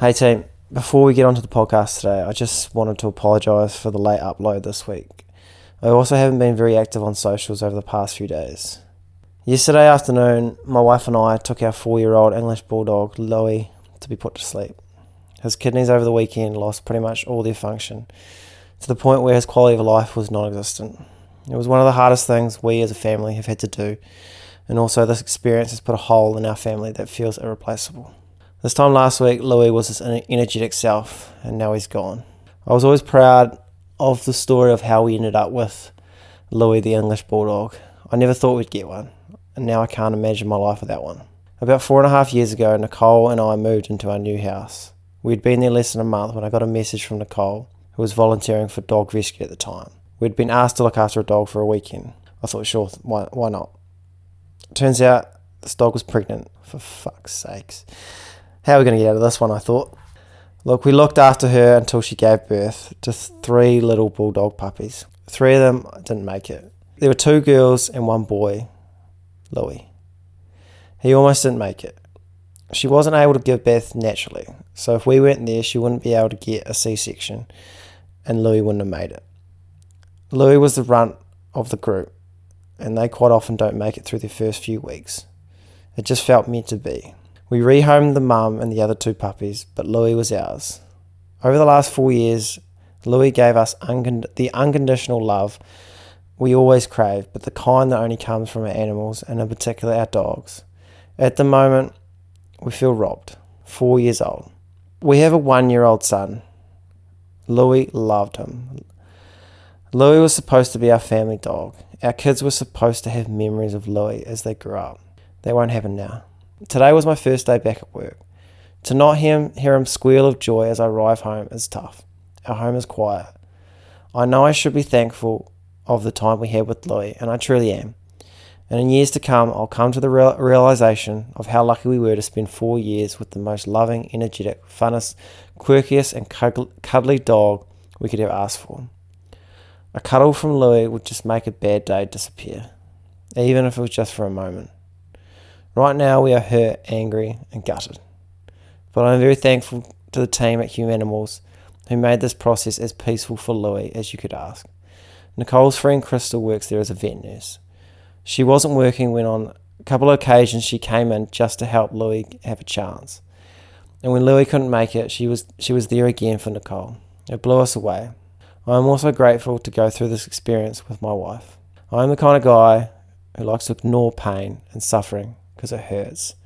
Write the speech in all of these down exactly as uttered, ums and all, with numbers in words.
Hey team, before we get onto the podcast today, I just wanted to apologise for the late upload this week. I also haven't been very active on socials over the past few days. Yesterday afternoon, my wife and I took our four-year-old English bulldog, Louie, to be put to sleep. His kidneys over the weekend lost pretty much all their function, to the point where his quality of life was non-existent. It was one of the hardest things we as a family have had to do, and also this experience has put a hole in our family that feels irreplaceable. This time last week, Louis was his energetic self, and now he's gone. I was always proud of the story of how we ended up with Louis the English Bulldog. I never thought we'd get one, and now I can't imagine my life without one. About four and a half years ago, Nicole and I moved into our new house. We'd been there less than a month when I got a message from Nicole, who was volunteering for dog rescue at the time. We'd been asked to look after a dog for a weekend. I thought, sure, why, why not? It turns out this dog was pregnant, for fuck's sakes. How are we going to get out of this one, I thought. Look, we looked after her until she gave birth to three little bulldog puppies. Three of them didn't make it. There were two girls and one boy, Louie. He almost didn't make it. She wasn't able to give birth naturally, so if we weren't there, she wouldn't be able to get a C-section, and Louie wouldn't have made it. Louie was the runt of the group, and they quite often don't make it through their first few weeks. It just felt meant to be. We rehomed the mum and the other two puppies, but Louie was ours. Over the last four years, Louie gave us uncond- the unconditional love we always crave, but the kind that only comes from our animals, and in particular our dogs. At the moment, we feel robbed. Four years old. We have a one-year-old son. Louie loved him. Louie was supposed to be our family dog. Our kids were supposed to have memories of Louie as they grew up. That won't happen now. Today was my first day back at work. To not hear him, hear him squeal of joy as I arrive home is tough. Our home is quiet. I know I should be thankful of the time we had with Louie, and I truly am. And in years to come, I'll come to the real- realisation of how lucky we were to spend four years with the most loving, energetic, funnest, quirkiest and cuddly dog we could have asked for. A cuddle from Louie would just make a bad day disappear, even if it was just for a moment. Right now we are hurt, angry and gutted, but I'm very thankful to the team at Humanimals who made this process as peaceful for Louie as you could ask. Nicole's friend Crystal works there as a vet nurse. She wasn't working when on a couple of occasions she came in just to help Louie have a chance. And when Louie couldn't make it, she was she was there again for Nicole. It blew us away. I am also grateful to go through this experience with my wife. I am the kind of guy who likes to ignore pain and suffering, because it hurts.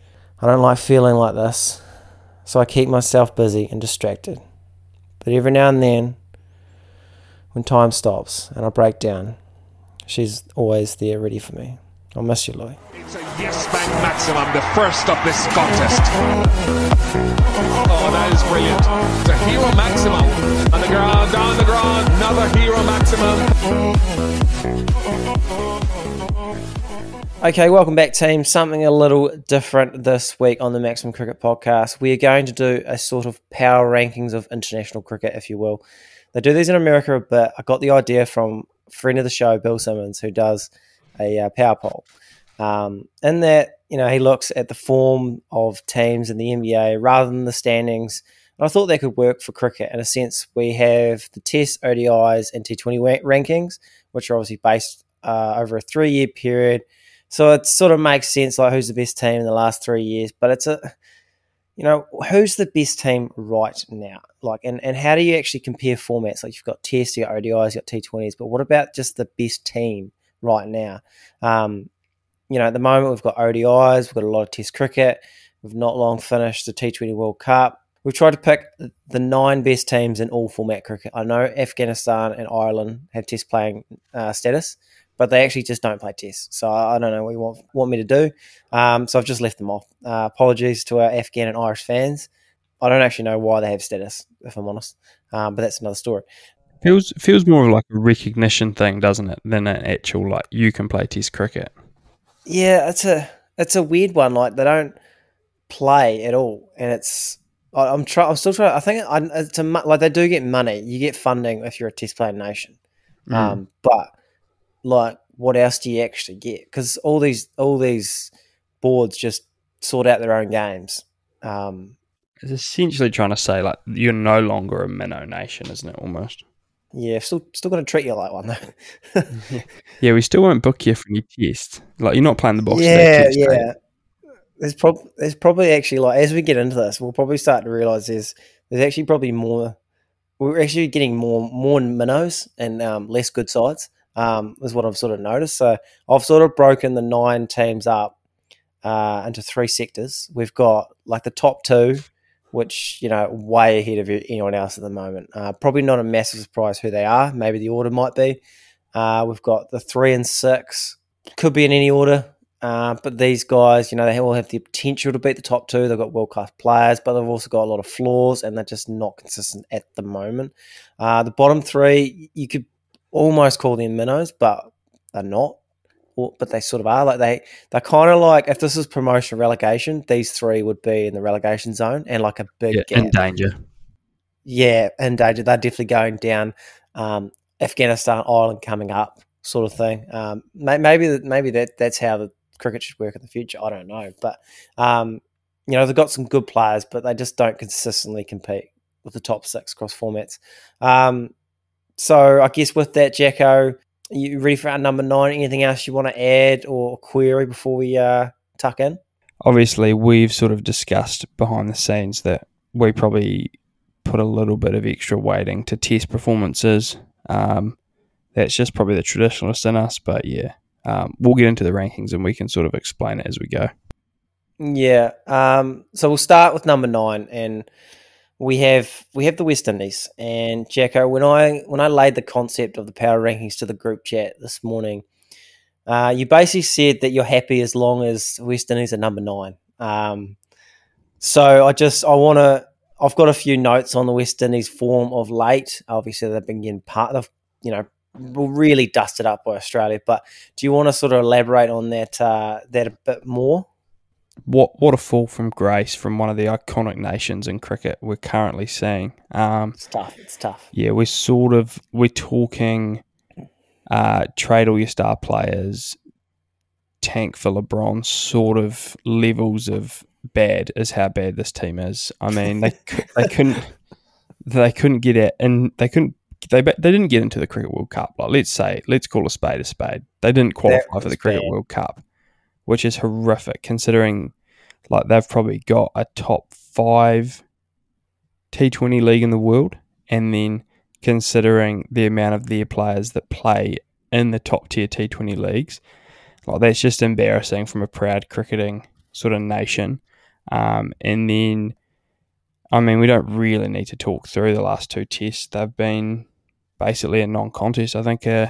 I don't like feeling like this, so I keep myself busy and distracted. But every now and then, when time stops and I break down, she's always there ready for me. I'll miss you, Louie. It's a yes bank maximum, the first of this contest. Oh, that is brilliant. It's a hero maximum. On the ground, down the ground, another hero maximum. Okay, welcome back, team. Something a little different this week on the Maximum Cricket Podcast. We are going to do a sort of power rankings of international cricket, if you will. They do these in America a bit. I got the idea from a friend of the show, Bill Simmons, who does a uh, power poll. Um, in that, you know, he looks at the form of teams in the N B A rather than the standings. And I thought that could work for cricket. In a sense, we have the Test, O D Is, and T twenty rankings, which are obviously based uh, over a three-year period. So it sort of makes sense, like who's the best team in the last three years. But it's a, you know, who's the best team right now? Like, and, and how do you actually compare formats? Like, you've got Tests, you've got O D Is, you've got T twenties, but what about just the best team right now? Um, you know, at the moment we've got O D Is, we've got a lot of Test cricket. We've not long finished the T twenty World Cup. We've tried to pick the nine best teams in all format cricket. I know Afghanistan and Ireland have Test playing uh, status, but they actually just don't play Tests. So I don't know what you want, want me to do. Um, so I've just left them off. Uh, apologies to our Afghan and Irish fans. I don't actually know why they have status, if I'm honest. Um, but that's another story. Feels feels more of like a recognition thing, doesn't it, than an actual, like, you can play Test cricket. Yeah, it's a it's a weird one. Like, they don't play at all, and it's I, I'm try I'm still trying. I think I, it's a like they do get money. You get funding if you're a Test playing nation, mm. um, but. Like, what else do you actually get? Because all these all these boards just sort out their own games, um, It's essentially trying to say, like, you're no longer a minnow nation, isn't it, almost? Yeah, still still got to treat you like one, though. yeah. yeah, we still won't book you for any test. Like, you're not playing the box. Yeah, test, yeah. Right? There's, prob- there's probably actually, like, as we get into this, we'll probably start to realise there's there's actually probably more... We're actually getting more more minnows and um, less good sides, um, is what I've sort of noticed. So I've sort of broken the nine teams up uh, into three sectors. We've got, like, the top two, which, you know, way ahead of anyone else at the moment. Uh, probably not a massive surprise who they are. Maybe the order might be. Uh, we've got the three and six. Could be in any order. Uh, but these guys, you know, they all have the potential to beat the top two. They've got world-class players, but they've also got a lot of flaws, and they're just not consistent at the moment. Uh, the bottom three, you could almost call them minnows, but they're not. Or, but they sort of are. Like they, they're kind of like, if this is promotion relegation, these three would be in the relegation zone and like a big yeah, gap. In danger. Yeah, in danger. They're definitely going down. Um, Afghanistan, Ireland coming up sort of thing. Um, maybe maybe that that's how the cricket should work in the future. I don't know. But, um, you know, they've got some good players, but they just don't consistently compete with the top six across formats. Um, so I guess with that, Jacko, you ready for our number nine? Anything else you want to add or query before we uh, tuck in? Obviously, we've sort of discussed behind the scenes that we probably put a little bit of extra weighting to test performances. Um, that's just probably the traditionalist in us, but yeah, um, we'll get into the rankings and we can sort of explain it as we go. Yeah. Um, so we'll start with number nine, and We have we have the West Indies. And Jacko, when I when I laid the concept of the power rankings to the group chat this morning, uh, you basically said that you're happy as long as West Indies are number nine. Um, so I just I want to I've got a few notes on the West Indies form of late. Obviously they've been getting part of you know really dusted up by Australia. But do you want to sort of elaborate on that uh, that a bit more? What what a fall from grace from one of the iconic nations in cricket we're currently seeing. Um, it's tough. It's tough. Yeah, we're sort of we're talking uh, trade all your star players, tank for LeBron sort of levels of bad is how bad this team is. I mean they they couldn't they couldn't get it and they couldn't they they didn't get into the Cricket World Cup. Like let's say let's call a spade a spade. They didn't qualify for the Cricket bad. World Cup, which is horrific considering like they've probably got a top five T twenty league in the world, and then considering the amount of their players that play in the top tier T twenty leagues, like that's just embarrassing from a proud cricketing sort of nation. Um, and then, I mean, we don't really need to talk through the last two tests. They've been basically a non-contest, I think, uh,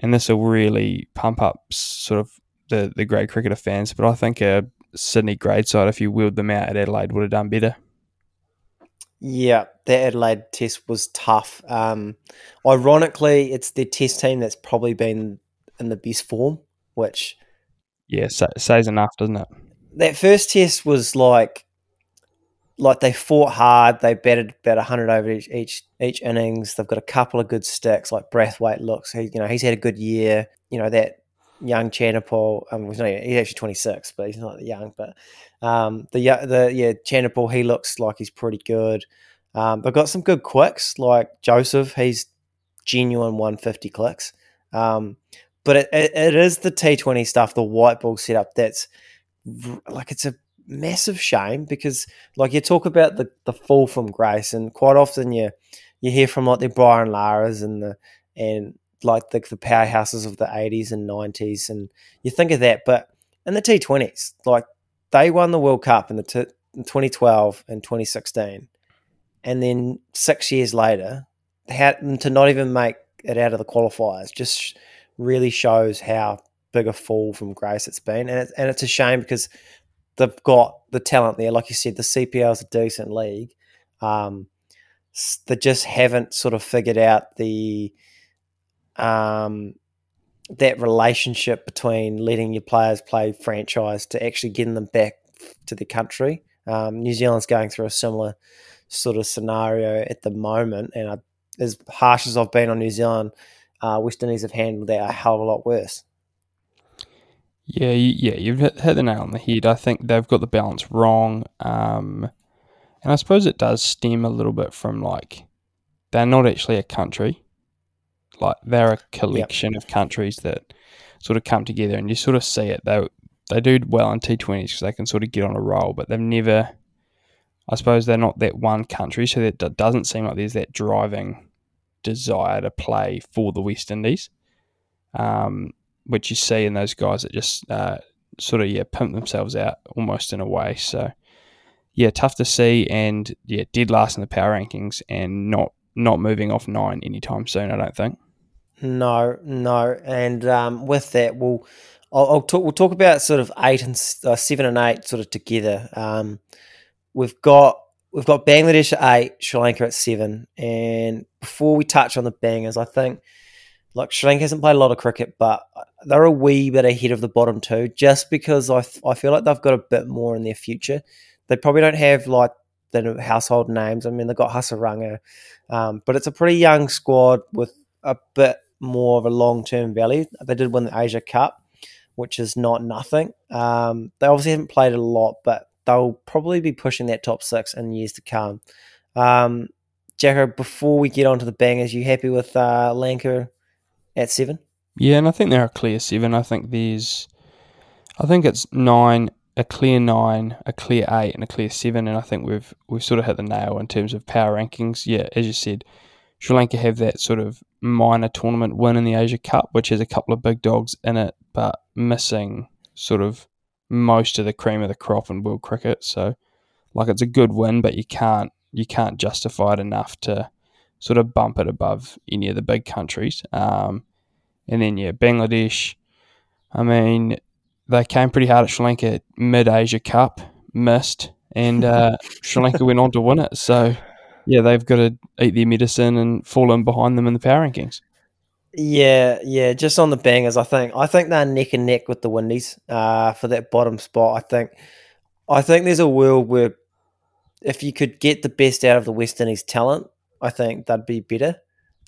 and this will really pump up sort of the the great cricketer fans, but I think a Sydney grade side, if you wheeled them out at Adelaide, would have done better. Yeah, the Adelaide test was tough. Um, ironically, it's the test team that's probably been in the best form, which... Yeah, so, says enough, doesn't it? That first test was like, like they fought hard, they batted about one hundred over each, each each innings, they've got a couple of good sticks, like Brathwaite looks, he, you know, he's had a good year, you know, that... young Chanderpaul, um, he's, not, he's actually twenty-six, but he's not young, but um, the, the yeah, Chanderpaul, he looks like he's pretty good. Um, they've got some good quicks, like Joseph, he's genuine one hundred fifty clicks. Um, but it, it, it is the T twenty stuff, the white ball setup, that's like, it's a massive shame because like you talk about the, the fall from grace, and quite often you you hear from like the Brian Lara's and the, and, like the, the powerhouses of the eighties and nineties, and you think of that, but in the T twenties, like they won the World Cup in the t- in twenty twelve and twenty sixteen, and then six years later, how, to not even make it out of the qualifiers just really shows how big a fall from grace it's been, and it's, and it's a shame because they've got the talent there. Like you said, the C P L is a decent league. Um, they just haven't sort of figured out the... Um, that relationship between letting your players play franchise to actually getting them back to the country. Um, New Zealand's going through a similar sort of scenario at the moment, and I, as harsh as I've been on New Zealand, uh, West Indies have handled that a hell of a lot worse. Yeah, yeah, you've hit the nail on the head. I think they've got the balance wrong. Um, And I suppose it does stem a little bit from, like, they're not actually a country. Like, they're a collection yep. of countries that sort of come together, and you sort of see it. They they do well in T twenties because they can sort of get on a roll, but they've never, I suppose they're not that one country, so that it doesn't seem like there's that driving desire to play for the West Indies, um, which you see in those guys that just uh, sort of, yeah, pimp themselves out almost in a way. So, yeah, tough to see, and, yeah, dead last in the power rankings and not, not moving off nine anytime soon, I don't think. No, no, and um, with that, we'll I'll, I'll talk. We'll talk about sort of eight and uh, seven and eight sort of together. Um, we've got we've got Bangladesh at eight, Sri Lanka at seven, and before we touch on the bangers, I think like Sri Lanka hasn't played a lot of cricket, but they're a wee bit ahead of the bottom two, just because I I feel like they've got a bit more in their future. They probably don't have like the household names. I mean, they've got Hasaranga, um, but it's a pretty young squad with a bit more of a long-term value. They did win the Asia Cup, which is not nothing. Um, they obviously haven't played a lot, but they'll probably be pushing that top six in years to come. Um, Jacko, before we get on to the bangers, you happy with uh, Lanka at seven? Yeah, and I think they're a clear seven. I think there's, I think it's nine, a clear nine, a clear eight, and a clear seven, and I think we've we've sort of hit the nail in terms of power rankings. Yeah, as you said, Sri Lanka have that sort of minor tournament win in the Asia Cup, which has a couple of big dogs in it, but missing sort of most of the cream of the crop in world cricket. So, like, it's a good win, but you can't you can't justify it enough to sort of bump it above any of the big countries. Um, and then, yeah, Bangladesh, I mean, they came pretty hard at Sri Lanka mid-Asia Cup, missed, and uh, Sri Lanka went on to win it, so... Yeah, they've got to eat their medicine and fall in behind them in the power rankings. Yeah, yeah. Just on the bangers, I think I think they're neck and neck with the Windies uh, for that bottom spot. I think I think there's a world where if you could get the best out of the West Indies talent, I think that'd be better.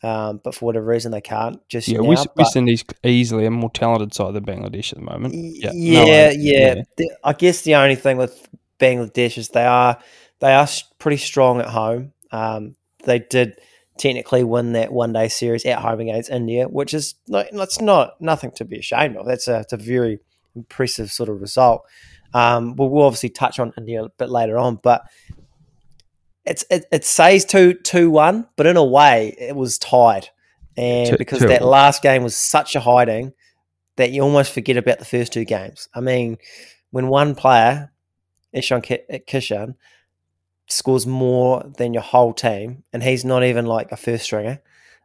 Um, but for whatever reason, they can't. Just yeah, now, West, but, West Indies easily a more talented side than Bangladesh at the moment. Yeah, yeah, no yeah. yeah. The, I guess the only thing with Bangladesh is they are they are pretty strong at home. Um, they did technically win that one-day series at home against India, which is not, it's not nothing to be ashamed of. That's a, it's a very impressive sort of result. Um, we'll, we'll obviously touch on India a bit later on, but it's it, it says two two one, but in a way it was tied, and two, because two that one. Last game was such a hiding that you almost forget about the first two games. I mean, when one player, Ishan Kishan, scores more than your whole team, and he's not even like a first stringer.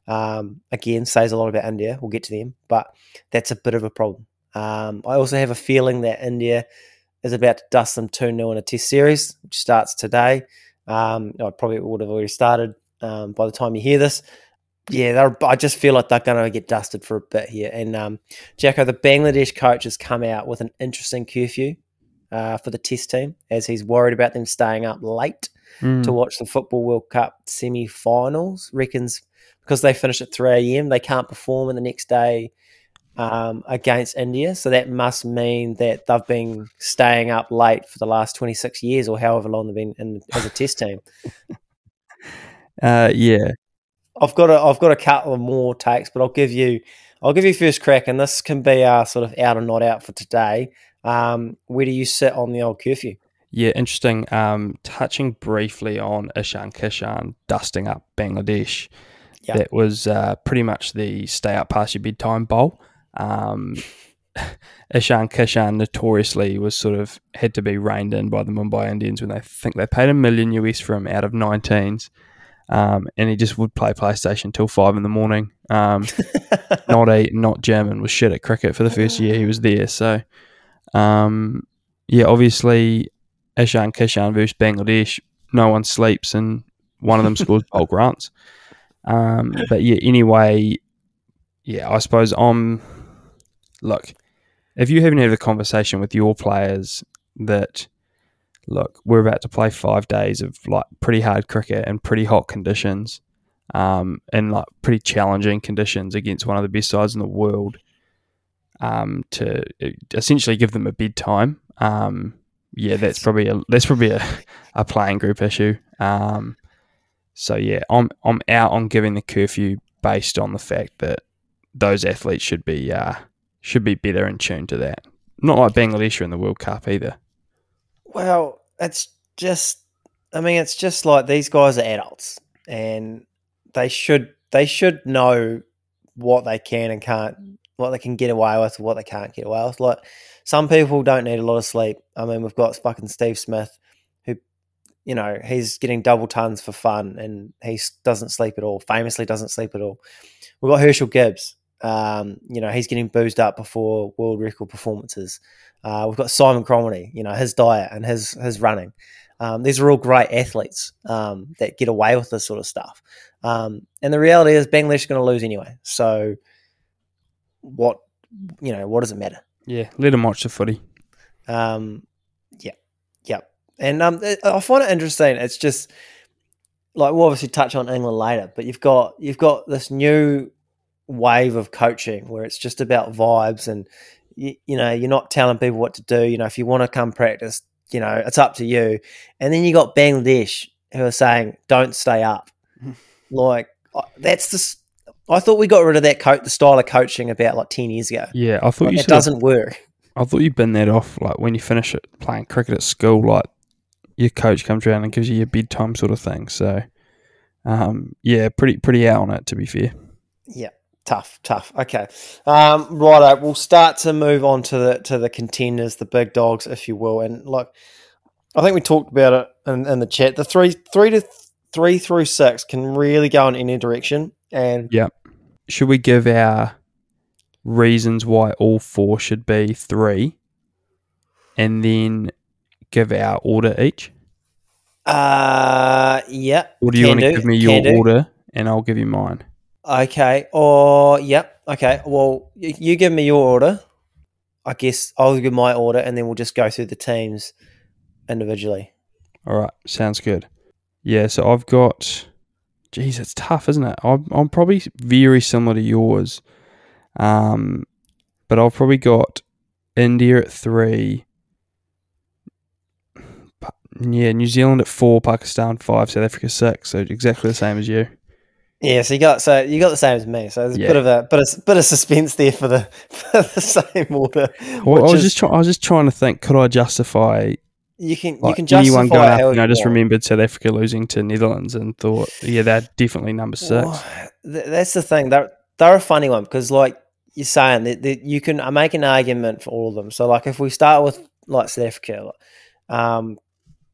Um, again, says a lot about India. We'll get to them, but that's a bit of a problem. Um, I also have a feeling that India is about to dust them two nil in a test series, which starts today. Um, I probably would have already started um, by the time you hear this. Yeah, they're, I just feel like they're going to get dusted for a bit here. And um, Jacko, the Bangladesh coach, has come out with an interesting curfew uh, for the test team, as he's worried about them staying up late Mm. to watch the Football World Cup semi-finals. Reckons because they finish at three a.m. they can't perform in the next day um, against India, so that must mean that they've been staying up late for the last twenty-six years or however long they've been in, as a test team. Uh, yeah, I've got a I've got a couple of more takes, but I'll give you I'll give you first crack, and this can be our sort of out or not out for today. Um, where do you sit on the old curfew? Yeah, interesting. Um, touching briefly on Ishan Kishan dusting up Bangladesh, yep. that was uh, pretty much the stay up past your bedtime bowl. Um, Ishan Kishan notoriously was sort of had to be reined in by the Mumbai Indians when they think they paid a million U S for him out of nineteens, um, and he just would play PlayStation till five in the morning. Um, not eat, not gym, and was shit at cricket for the first year he was there. So, um, yeah, obviously. Ishan Kishan versus Bangladesh, no one sleeps and one of them scores bulk runs. Um, but yeah, anyway, yeah, I suppose I'm, look, if you haven't had a conversation with your players that, look, we're about to play five days of like pretty hard cricket and pretty hot conditions um, and like pretty challenging conditions against one of the best sides in the world um, to essentially give them a bedtime, um, yeah, that's probably a that's probably a, a playing group issue. Um, so yeah, I'm I'm out on giving the curfew based on the fact that those athletes should be uh, should be better in tune to that. Not like Bangladesh are in the World Cup either. Well, it's just, I mean, it's just like these guys are adults and they should they should know what they can and can't, what they can get away with, what they can't get away with. Like, some people don't need a lot of sleep. I mean, we've got fucking Steve Smith who, you know, he's getting double tons for fun and he doesn't sleep at all, famously doesn't sleep at all. We've got Herschel Gibbs. Um, you know, he's getting boozed up before world record performances. Uh, we've got Simon Cromwell, you know, his diet and his his running. Um, these are all great athletes um, that get away with this sort of stuff. Um, and the reality is Bangladesh is going to lose anyway. So what, you know, what does it matter? Yeah, let them watch the footy. Um, yeah, yeah. And um, it, I find it interesting. It's just, like, we'll obviously touch on England later, but you've got you've got this new wave of coaching where it's just about vibes and, you, you know, you're not telling people what to do. You know, if you want to come practice, you know, it's up to you. And then you got Bangladesh who are saying, don't stay up. Like, that's the... I thought we got rid of that coach, the style of coaching about like ten years ago. Yeah, I thought like, you it doesn't of, work. I thought you binned that off. Like when you finish it playing cricket at school, like your coach comes around and gives you your bedtime sort of thing. So, um, yeah, pretty pretty out on it to be fair. Yeah, tough, tough. Okay, um, righto. We'll start to move on to the to the contenders, the big dogs, if you will. And like, I think we talked about it in, in the chat. The three three to three through six can really go in any direction. And yeah, should we give our reasons why all four should be three and then give our order each? Uh, yeah. Or do you want to give me your order and I'll give you mine? Okay. Or, yep. Yeah, okay. Well, you give me your order. I guess I'll give my order and then we'll just go through the teams individually. All right. Sounds good. Yeah. So I've got... Jeez, it's tough, isn't it? I'm, I'm probably very similar to yours. Um, but I've probably got India at three. Yeah, New Zealand at four, Pakistan five, South Africa six. So exactly the same as you. Yeah, so you got so you got the same as me. So there's a yeah. bit of a bit of, bit of suspense there for the, for the same order. Well, I was is, just try, I was just trying to think. Could I justify? You can like you can justify anyone going up, and you know, I just want. remembered South Africa losing to Netherlands and thought, yeah, they're definitely number six. Well, that's the thing. They're, they're a funny one because, like you're saying, that, that you can make an argument for all of them. So, like, if we start with, like, South Africa, um,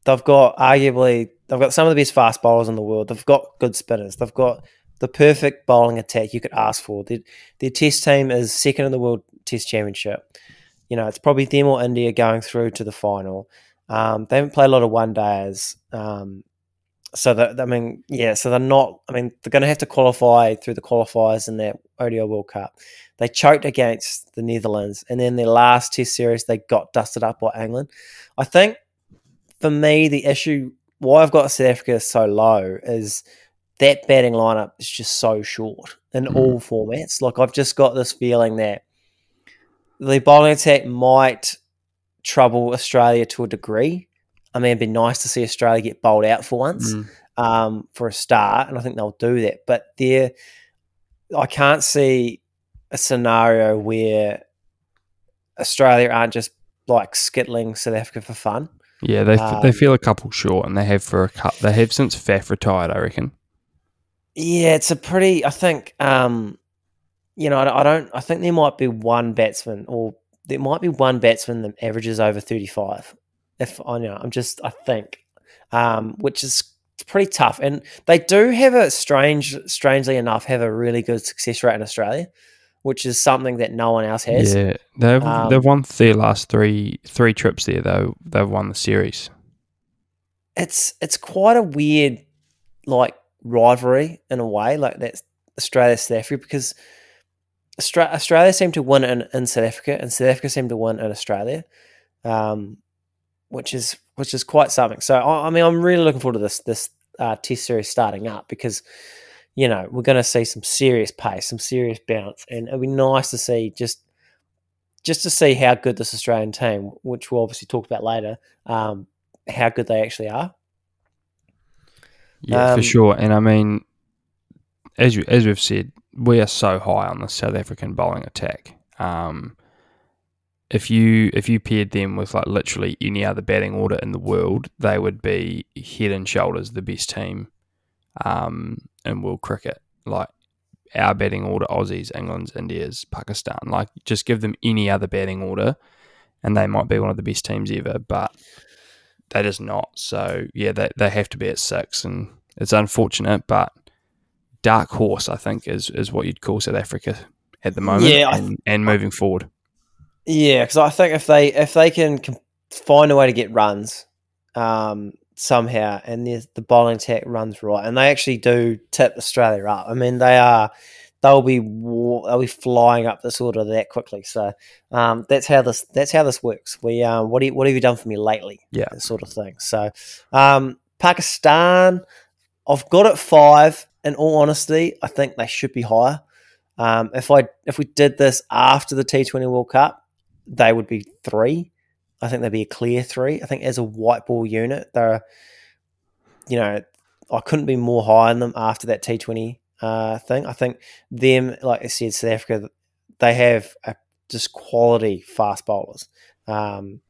they've got arguably – they've got some of the best fast bowlers in the world. They've got good spinners. They've got the perfect bowling attack you could ask for. Their, their test team is second in the World Test Championship. You know, it's probably them or India going through to the final. Um, they haven't played a lot of one-dayers, um, so that I mean, yeah. So they're not. I mean, they're going to have to qualify through the qualifiers in that O D I World Cup. They choked against the Netherlands, and then their last Test series, they got dusted up by England. I think for me, the issue why I've got South Africa so low is that batting lineup is just so short in mm. all formats. Like I've just got this feeling that the bowling attack might trouble Australia to a degree. I mean, it'd be nice to see Australia get bowled out for once mm. um, for a start, and I think they'll do that. But there, I can't see a scenario where Australia aren't just like skittling South Africa for fun. Yeah, they um, they feel a couple short, and they have for a cup. They have since Faf retired, I reckon. Yeah, it's a pretty. I think um, you know, I, I don't. I think there might be one batsman or. There might be one batsman that averages over thirty-five. If I know, I'm just, I think, um, which is pretty tough. And they do have a strange, strangely enough, have a really good success rate in Australia, which is something that no one else has. Yeah, they've um, they've won their last three three trips there though. They've won the series. It's it's quite a weird like rivalry in a way, like that's Australia South Africa because. Australia seemed to win in, in South Africa, and South Africa seemed to win in Australia, um, which is which is quite something. So I, I mean, I'm really looking forward to this this uh, Test series starting up because you know we're going to see some serious pace, some serious bounce, and it'd be nice to see just just to see how good this Australian team, which we'll obviously talk about later, um, how good they actually are. Yeah, um, for sure. And I mean, as you, as we've said, we are so high on the South African bowling attack. Um, if you if you paired them with like literally any other batting order in the world, they would be head and shoulders the best team um, in world cricket. Like our batting order, Aussies, England's, India's, Pakistan. Like just give them any other batting order, and they might be one of the best teams ever. But that is not. So yeah, they they have to be at six, and it's unfortunate, but. Dark horse, I think, is is what you'd call South Africa at the moment, yeah, and, th- and moving forward. Yeah, because I think if they if they can find a way to get runs um, somehow, and the bowling attack runs right, and they actually do tip Australia up. I mean, they are they'll be they'll be flying up this order that quickly. So um, that's how this that's how this works. We um, what do you, what have you done for me lately? Yeah, that sort of thing. So um, Pakistan, I've got it five. In all honesty, I think they should be higher. Um, if I if we did this after the T twenty World Cup, they would be three. I think they'd be a clear three. I think as a white ball unit, they're, you know, I couldn't be more high on them after that T twenty uh, thing. I think them, like I said, South Africa, they have a, just quality fast bowlers. Um,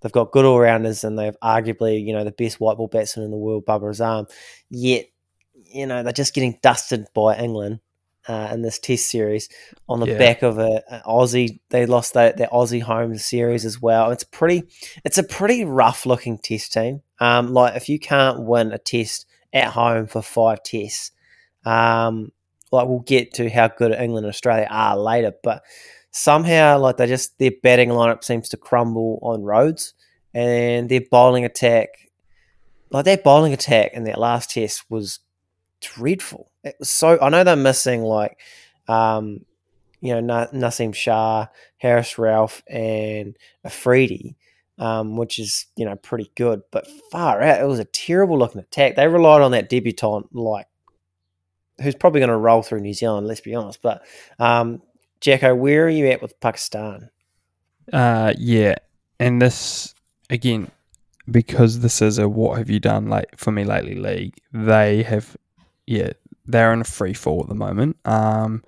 they've got good all-rounders, and they have arguably, you know, the best white ball batsman in the world, Babar Azam, yet. You know, they're just getting dusted by England uh, in this test series on the yeah. back of a, an Aussie. They lost their, their Aussie home series as well. It's pretty. It's a pretty rough-looking test team. Um, like, if you can't win a test at home for five tests, um, like we'll get to how good England and Australia are later, but somehow like they just their batting lineup seems to crumble on roads, and their bowling attack, like their bowling attack in that last test was dreadful. It was so. I know they're missing like, um, you know, Na- Nasim Shah, Harris Ralph, and Afridi, um, which is you know pretty good. But far out, it was a terrible looking attack. They relied on that debutant, like, who's probably going to roll through New Zealand. Let's be honest. But, um, Jacko, where are you at with Pakistan? Uh, yeah, and this again because this is a what have you done like for me lately league. They have. Yeah, they're in a free fall at the moment. Um,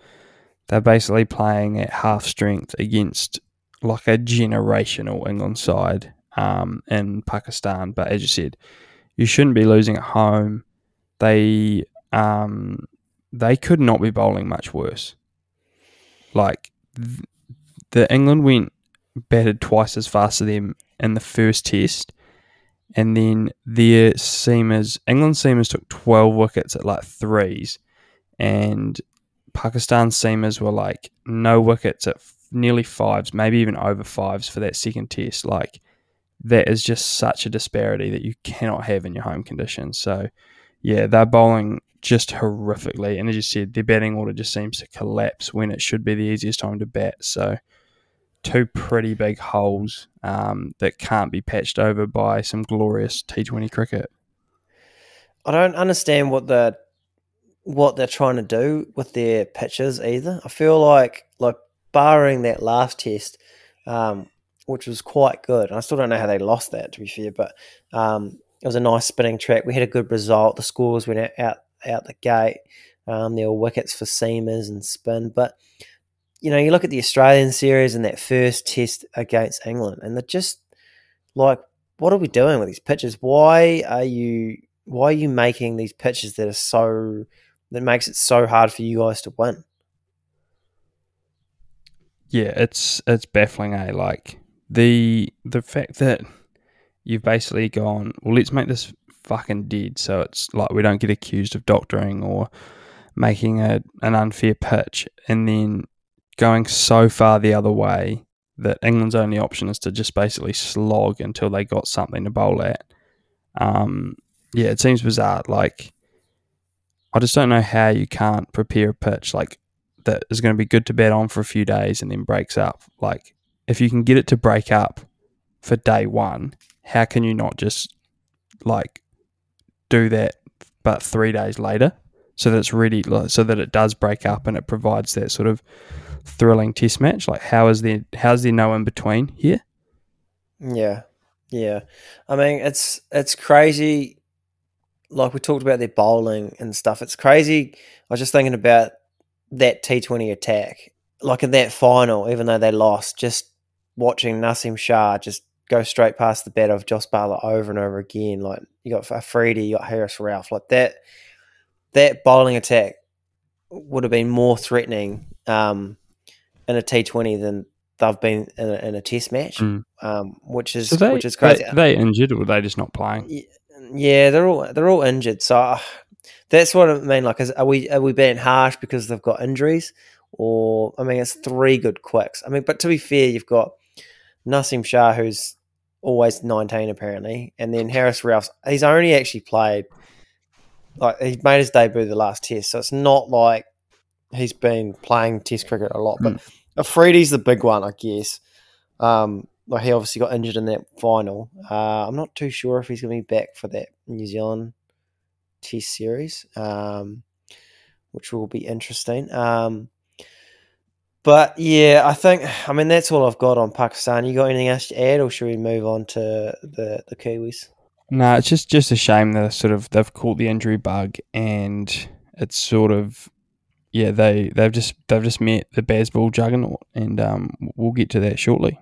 they're basically playing at half strength against like a generational England side um, in Pakistan. But as you said, you shouldn't be losing at home. They um, they could not be bowling much worse. Like th- the England went batted twice as fast as them in the first test. And then their seamers, England seamers took twelve wickets at like threes, and Pakistan seamers were like no wickets at f- nearly fives, maybe even over fives for that second test. Like that is just such a disparity that you cannot have in your home conditions. So yeah, they're bowling just horrifically. And as you said, their batting order just seems to collapse when it should be the easiest time to bat. So two pretty big holes um, that can't be patched over by some glorious T twenty cricket. I don't understand what the what they're trying to do with their pitches either. I feel like, like barring that last test, um, which was quite good, and I still don't know how they lost that, to be fair, but um, it was a nice spinning track. We had a good result. The scores went out out the gate. Um, there were wickets for seamers and spin, but... You know, you look at the Australian series and that first test against England, and they're just like, what are we doing with these pitches? Why are you why are you making these pitches that are so that makes it so hard for you guys to win? Yeah, it's it's baffling, eh? Like the the fact that you've basically gone, well, let's make this fucking dead so it's like we don't get accused of doctoring or making a an unfair pitch, and then going so far the other way that England's only option is to just basically slog until they got something to bowl at. Um, yeah, it seems bizarre. Like, I just don't know how you can't prepare a pitch like that is going to be good to bet on for a few days and then breaks up. Like, if you can get it to break up for day one, how can you not just like do that but three days later so that it's ready, so that it does break up and it provides that sort of thrilling test match? Like, how is there, how's there no in between here? Yeah. Yeah. I mean, it's, it's crazy. Like we talked about their bowling and stuff. It's crazy. I was just thinking about that T twenty attack, like in that final, even though they lost, just watching Nasim Shah just go straight past the bat of Jos Bala over and over again. Like you got Afridi, you got Harris Ralph, like that, that bowling attack would have been more threatening um, in a T twenty than they've been in a, in a test match, mm. um, which is so they, which is crazy. They, are they injured or are they just not playing? Yeah, they're all they're all injured. So uh, that's what I mean. Like, is, are we are we being harsh because they've got injuries, or I mean, it's three good quicks. I mean, but to be fair, you've got Nasim Shah, who's always nineteen apparently, and then Harris Ralph's. He's only actually played. Like he made his debut the last test, so it's not like he's been playing test cricket a lot. But mm. Afridi's the big one, I guess. Um, like he obviously got injured in that final. Uh, I'm not too sure if he's going to be back for that New Zealand test series, um, which will be interesting. Um, but yeah, I think I mean that's all I've got on Pakistan. You got anything else to add, or should we move on to the the Kiwis? No, it's just, just a shame that sort of they've caught the injury bug, and it's sort of yeah they they've just they've just met the baseball juggernaut, and um we'll get to that shortly.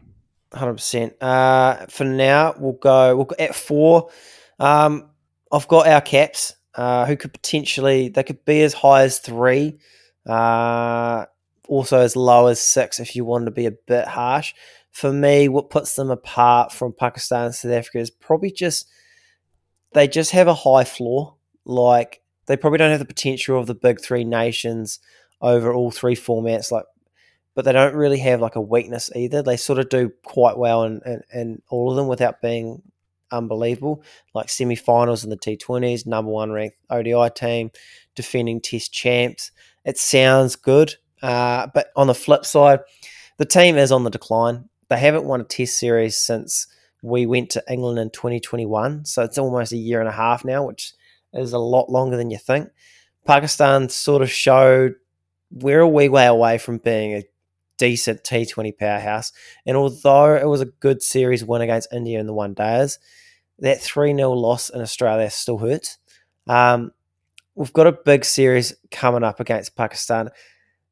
one hundred percent. Uh, for now we'll go we'll go at four. Um, I've got our Caps, uh, who could potentially they could be as high as three, uh, also as low as six if you wanted to be a bit harsh. For me, what puts them apart from Pakistan and South Africa is probably just. They just have a high floor. Like they probably don't have the potential of the big three nations over all three formats. Like, but they don't really have like a weakness either. They sort of do quite well in, in, in all of them without being unbelievable. Like semi-finals in the T twenties, number one ranked O D I team, defending Test champs. It sounds good, uh, but on the flip side, the team is on the decline. They haven't won a Test series since. We went to England in twenty twenty-one, so it's almost a year and a half now, which is a lot longer than you think. Pakistan sort of showed we're a wee way away from being a decent T twenty powerhouse, and although it was a good series win against India in the one-dayers, that three nil loss in Australia still hurts. Um, we've got a big series coming up against Pakistan.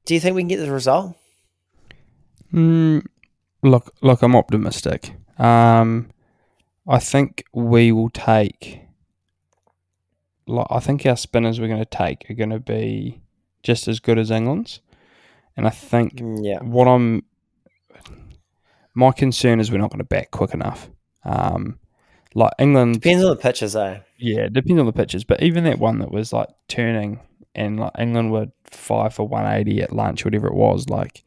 Do you think we can get the result? Mm, look, look, I'm optimistic. Um, I think we will take. Like, I think our spinners we're going to take are going to be just as good as England's, and I think yeah. what I'm. My concern is we're not going to bat quick enough. Um, like England depends on the pitches, though. Yeah, it depends on the pitches. But even that one that was like turning, and like England were five for one eighty at lunch, whatever it was. Like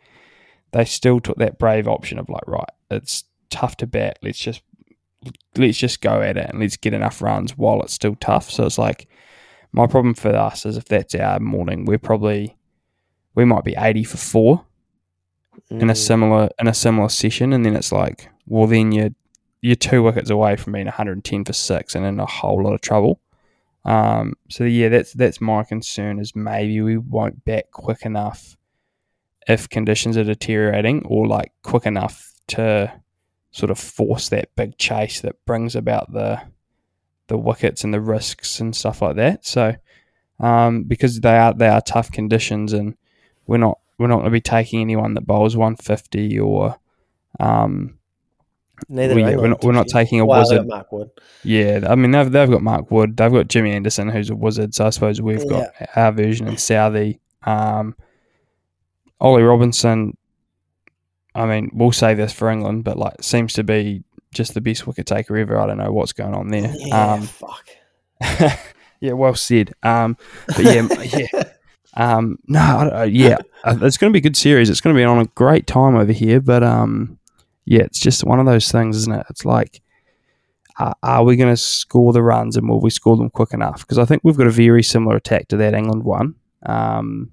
they still took that brave option of like, right, it's. Tough to bat, let's just let's just go at it and let's get enough runs while it's still tough. So it's like my problem for us is if that's our morning, we're probably we might be eighty for four mm. in a similar in a similar session, and then it's like, well, then you're you're two wickets away from being one hundred ten for six and in a whole lot of trouble. Um, so yeah, that's that's my concern is maybe we won't bat quick enough if conditions are deteriorating, or like quick enough to sort of force that big chase that brings about the the wickets and the risks and stuff like that. So um, because they are they are tough conditions, and we're not we're not going to be taking anyone that bowls one fifty or um, neither we, we're not we're not taking a well, wizard. Mark Wood. Yeah, I mean they've they've got Mark Wood, they've got Jimmy Anderson who's a wizard. So I suppose we've got yeah. our version in Southie. Um, Ollie Robinson. I mean, we'll say this for England, but like, seems to be just the best wicket taker ever. I don't know what's going on there. Yeah, um, fuck. yeah, well said. Um, but yeah, yeah. Um, no, I don't, yeah, it's going to be a good series. It's going to be on a great time over here. But um, yeah, it's just one of those things, isn't it? It's like, uh, are we going to score the runs, and will we score them quick enough? Because I think we've got a very similar attack to that England one. Um,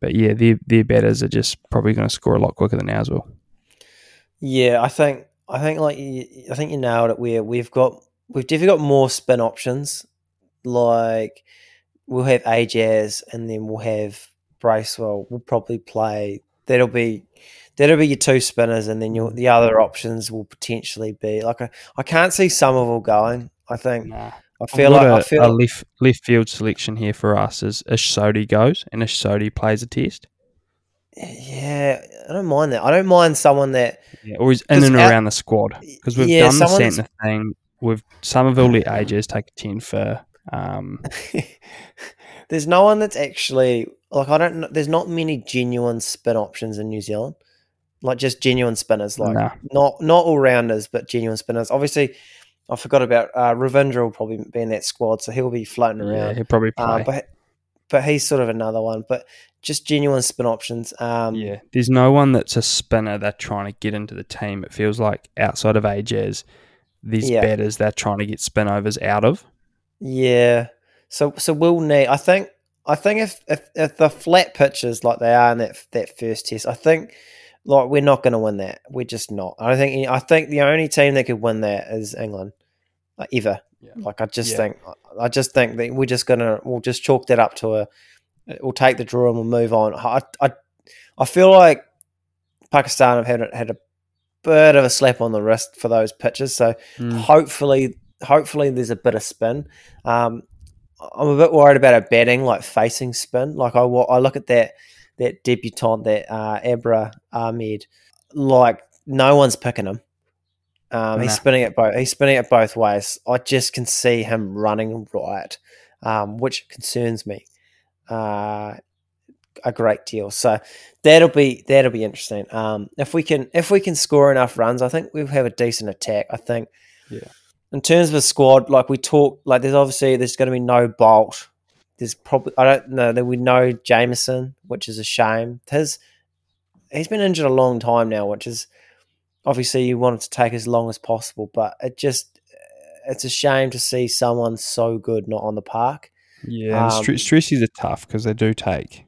But yeah, their their batters are just probably going to score a lot quicker than ours will. Yeah, I think I think like you, I think you nailed it. Where we've got we've definitely got more spin options. Like we'll have Ajaz, and then we'll have Bracewell. We'll probably play that'll be that'll be your two spinners, and then your the other options will potentially be like a, I can't see Somerville going. I think nah. I feel what like a, I feel a left left field selection here for us is Ish Sodhi goes and Ish Sodhi plays a test. Yeah, I don't mind that. I don't mind someone that yeah, or is in and our, around the squad because we've yeah, done the centre thing. We've Somerville let ages take a ten for. Um, there's no one that's actually like I don't. There's not many genuine spin options in New Zealand, like just genuine spinners, like no. not not all rounders, but genuine spinners. Obviously, I forgot about uh, Ravindra will probably be in that squad, so he'll be floating around. Yeah, he'll probably play, uh, but but he's sort of another one. But just genuine spin options. Um, yeah, there's no one that's a spinner that's trying to get into the team. It feels like outside of Ajaz, these yeah. batters they're trying to get spin overs out of. Yeah, so so we'll need. I think I think if, if if the flat pitches like they are in that that first test, I think like we're not going to win that. We're just not. I don't think. I think the only team that could win that is England, like ever. Yeah. Like I just yeah. think. I just think that we're just gonna. We'll just chalk that up to a. We'll take the draw and we'll move on. I I, I feel like Pakistan have had had a bit of a slap on the wrist for those pitches. So mm. hopefully. Hopefully there's a bit of spin. Um, I'm a bit worried about our batting, like facing spin. Like I, I look at that that debutant, that uh, Abra Ahmed. Like no one's picking him. Um, nah. He's spinning it both. He's spinning it both ways. I just can see him running riot, um, which concerns me uh, a great deal. So that'll be that'll be interesting. Um, if we can if we can score enough runs, I think we'll have a decent attack. I think. Yeah. In terms of a squad, like we talked, like there's obviously there's going to be no Bolt. There's probably I don't know there we know Jameson, which is a shame. His he's been injured a long time now, which is obviously you want it to take as long as possible, but it just it's a shame to see someone so good not on the park. Yeah, um, stressies are tough because they do take.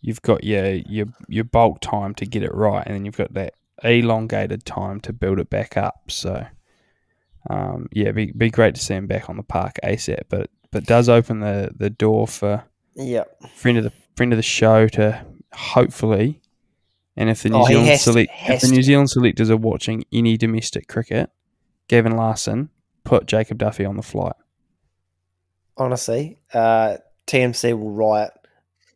You've got your your your Bolt time to get it right, and then you've got that elongated time to build it back up. So. Um, yeah, it'd be, be great to see him back on the park ASAP, but but does open the, the door for yeah friend of the friend of the show to hopefully, and if the New oh, Zealand select to, if the to. New Zealand selectors are watching any domestic cricket, Gavin Larson put Jacob Duffy on the flight. Honestly, uh, T M C will riot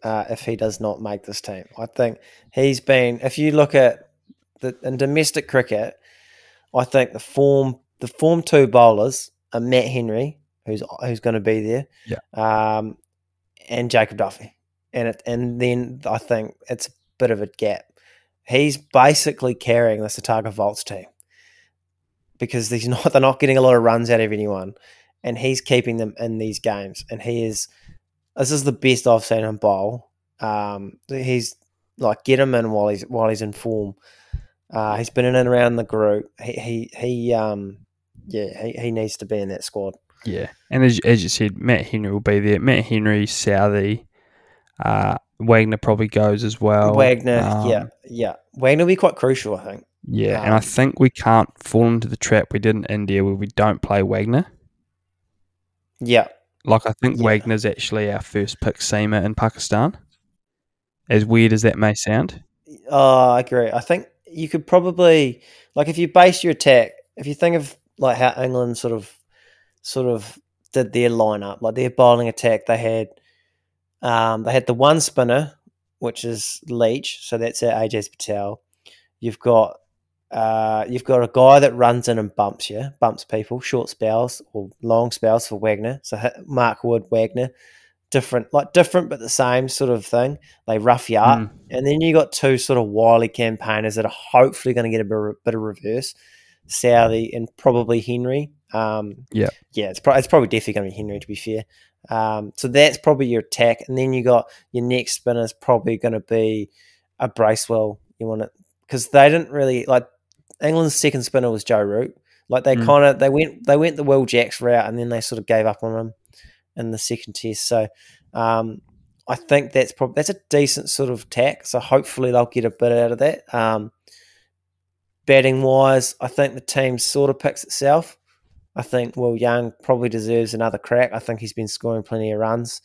uh, if he does not make this team. I think he's been. If you look at the in domestic cricket, I think the form. The form two bowlers are Matt Henry, who's who's going to be there, yeah, um, and Jacob Duffy, and it, and then I think it's a bit of a gap. He's basically carrying the Satarga Volts team because they're not they're not getting a lot of runs out of anyone, and he's keeping them in these games. And he is this is the best I've seen him bowl. Um, he's like get him in while he's while he's in form. Uh, he's been in and around the group. He he he um. Yeah, he, he needs to be in that squad. Yeah, and as, as you said, Matt Henry will be there. Matt Henry, Southie, uh, Wagner probably goes as well. Wagner, um, yeah, yeah. Wagner will be quite crucial, I think. Yeah, um, and I think we can't fall into the trap we did in India where we don't play Wagner. Yeah. Like, I think yeah. Wagner's actually our first pick seamer in Pakistan, as weird as that may sound. Oh, I agree. I think you could probably, like, if you base your attack, if you think of, like how England sort of, sort of did their lineup, like their bowling attack. They had, um, they had the one spinner, which is Leach. So that's our Ajaz Patel. You've got, uh, you've got a guy that runs in and bumps you, bumps people, short spells or long spells for Wagner. So Mark Wood, Wagner, different, like different but the same sort of thing. They rough you up, mm. and then you got two sort of wily campaigners that are hopefully going to get a bit, a bit of reverse. Southie and probably Henry. Um, yeah, yeah, it's, pro- it's probably definitely going to be Henry to be fair. Um, so that's probably your attack, and then you got your next spinner is probably going to be a Bracewell. You want it because they didn't really like England's second spinner was Joe Root. Like they mm. kind of they went they went the Will Jacks route, and then they sort of gave up on him in the second test. So um, I think that's probably that's a decent sort of attack. So hopefully they'll get a bit out of that. Um, Batting wise, I think the team sort of picks itself. I think Will Young probably deserves another crack. I think he's been scoring plenty of runs.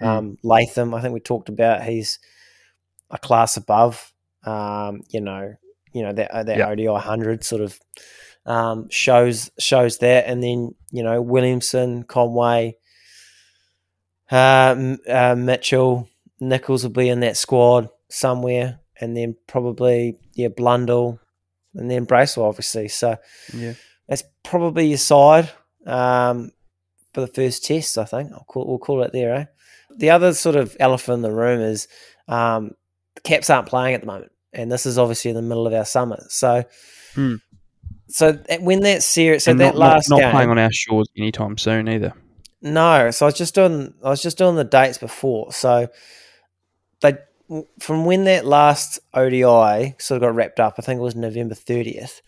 Mm. Um, Latham, I think we talked about. He's a class above, um, you know, you know, their, their yeah. O D I one hundred sort of um, shows shows there. And then, you know, Williamson, Conway, uh, uh, Mitchell, Nichols will be in that squad somewhere. And then probably, yeah, Blundell and then Bracewell, obviously. So yeah. that's probably your side um, for the first test, I think. I'll call, we'll call it there, eh? The other sort of elephant in the room is um, the Caps aren't playing at the moment, and this is obviously in the middle of our summer. So, hmm. so when that series, so and that not, last not, not game, not playing on our shores anytime soon either. No, so I was just doing, I was just doing the dates before. So they from when that last O D I sort of got wrapped up, I think it was November thirtieth.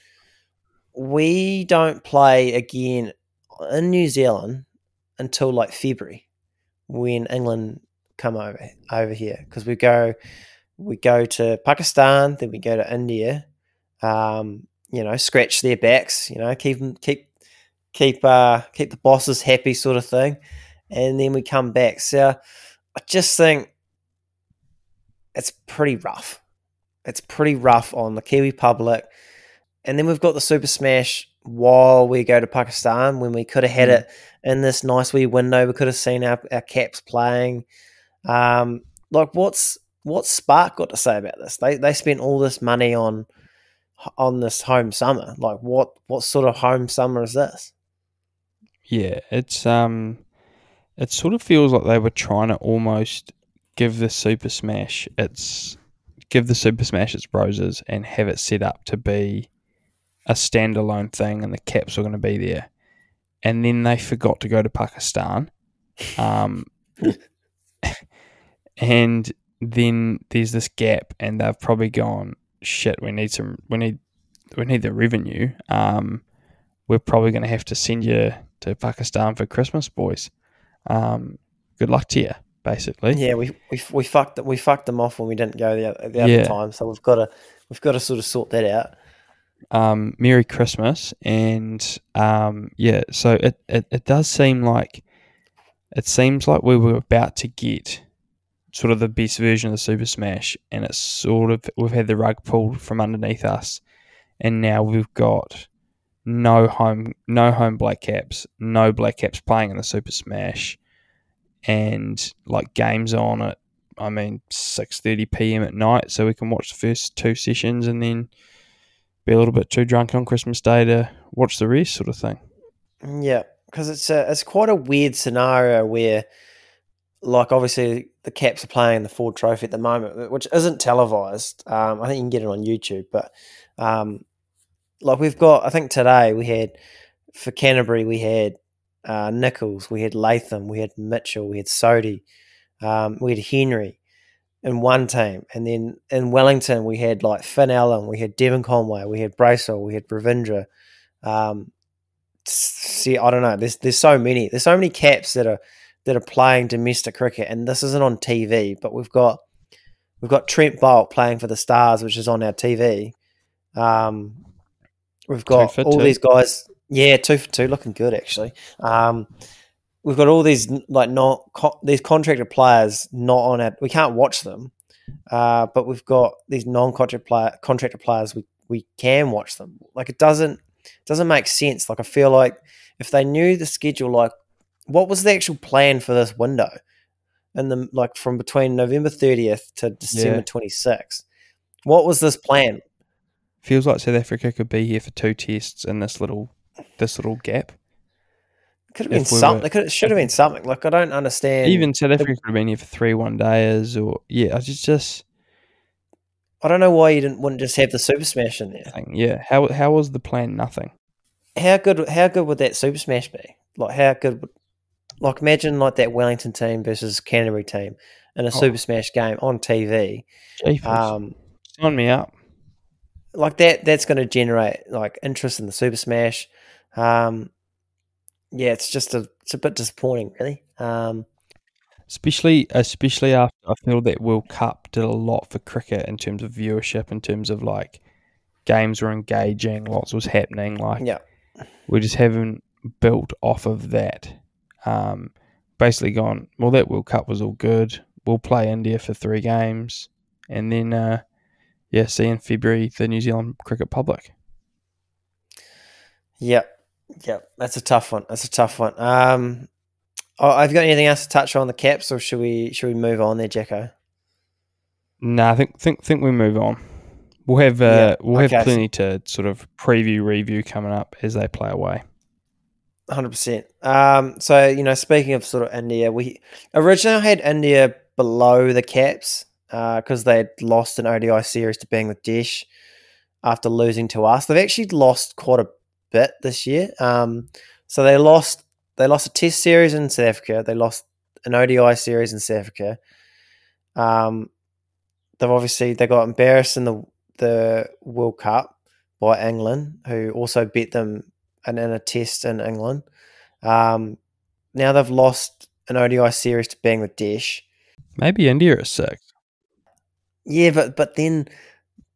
We don't play again in New Zealand until like February, when England come over over here, because we go we go to Pakistan, then we go to India, um, you know, scratch their backs, you know, keep them keep keep uh, keep the bosses happy, sort of thing, and then we come back. So I just think it's pretty rough. It's pretty rough on the Kiwi public, and then we've got the Super Smash while we go to Pakistan, when we could have had mm. it in this nice wee window. We could have seen our, our Caps playing. Um, like, what's what's Spark got to say about this? They they spent all this money on on this home summer. Like, what what sort of home summer is this? Yeah, it's um, it sort of feels like they were trying to almost give the Super Smash its give the Super Smash its roses and have it set up to be a standalone thing, and the Caps were going to be there, and then they forgot to go to Pakistan, um, and then there's this gap, and they've probably gone, shit, we need some, we need, we need the revenue. Um, we're probably going to have to send you to Pakistan for Christmas, boys. Um, good luck to you, basically. Yeah, we we we fucked we fucked them off when we didn't go the other, the other yeah. time, so we've got to we've got to sort of sort that out. Um, Merry Christmas, and um, yeah, so it, it, it does seem like it seems like we were about to get sort of the best version of the Super Smash, and it's sort of we've had the rug pulled from underneath us, and now we've got no home no home Black Caps, no Black Caps playing in the Super Smash, and like games on at I mean six thirty p.m. at night, so we can watch the first two sessions and then be a little bit too drunk on Christmas Day to watch the rest, sort of thing. Yeah, because it's a, it's quite a weird scenario where, like, obviously the Caps are playing the Ford Trophy at the moment, which isn't televised. Um, I think you can get it on YouTube, but um, like we've got, I think today we had for Canterbury we had uh, Nichols, we had Latham, we had Mitchell, we had Southie, um, we had Henry in one team, and then in Wellington we had like Finn Allen, we had Devin Conway, we had Bracewell, we had Ravindra. Um, see, I don't know. There's there's so many. There's so many Caps that are that are playing domestic cricket, and this isn't on T V. But we've got we've got Trent Bolt playing for the Stars, which is on our T V. Um, we've got all these guys. Yeah, two for two, looking good actually. Um, We've got all these like not co- these contracted players not on our. We can't watch them, uh, but we've got these non-contract player contracted players. We we can watch them. Like it doesn't it doesn't make sense. Like I feel like if they knew the schedule, like what was the actual plan for this window, and the like from between November thirtieth to December twenty-sixth, what was this plan? Feels like South Africa could be here for two tests in this little this little gap. Could have been we something. Were, could, it should have been something. Like I don't understand. Even South Africa could have been here for three one days, or yeah, I just, just I don't know why you didn't wouldn't just have the Super Smash in there. Thing. Yeah, how how was the plan? Nothing. How good? How good would that Super Smash be? Like how good? Would, like imagine like that Wellington team versus Canterbury team in a oh. Super Smash game on T V. Jeepers. Um, sign me up. Like that. That's going to generate like interest in the Super Smash. Um. Yeah, it's just a it's a bit disappointing, really. Um, especially especially after I feel that World Cup did a lot for cricket in terms of viewership, in terms of like games were engaging, lots was happening. Like yeah. we just haven't built off of that. Um, basically, gone. Well, that World Cup was all good. We'll play India for three games. and then uh, yeah, see in February the New Zealand cricket public. Yep, yep, that's a tough one. That's a tough one. Um, oh, have you got anything else to touch on the Caps, or should we should we move on there, Jacko? No, nah, I think think think we move on. We'll have uh, yeah, we'll okay. have plenty to sort of preview review coming up as they play away. one hundred percent. Um, so, you know, speaking of sort of India, we originally had India below the Caps because uh, they'd lost an O D I series to Bangladesh after losing to us. They've actually lost quite a bit this year. Um, so they lost they lost a Test series in South Africa. They lost an O D I series in South Africa. Um, they've obviously they got embarrassed in the the World Cup by England, who also beat them and in a test in England. Um, now they've lost an O D I series to Bangladesh. Maybe India is sick. Yeah, but but then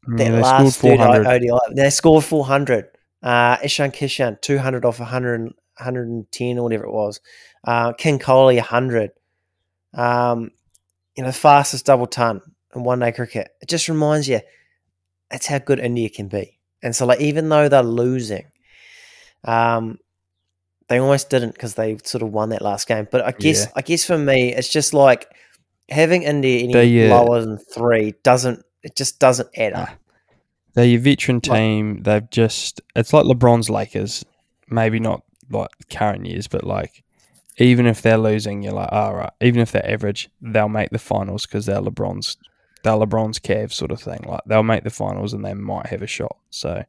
mm, that they last scored O D I, they scored four hundred. Uh, Ishan Kishan, two hundred off one hundred, one hundred ten or whatever it was. Uh, King Kohli, one hundred. Um, you know, fastest double ton in one-day cricket. It just reminds you, that's how good India can be. And so, like, even though they're losing, Um, they almost didn't because they sort of won that last game. But I guess, yeah. I guess for me, it's just like having India any they, uh, lower than three doesn't. It just doesn't add up. They're your veteran team. Like, they've just. It's like LeBron's Lakers. Maybe not like current years, but like even if they're losing, you're like, all oh, right. Even if they're average, they'll make the finals because they're LeBron's. They're LeBron's Cavs sort of thing. Like they'll make the finals and they might have a shot. So.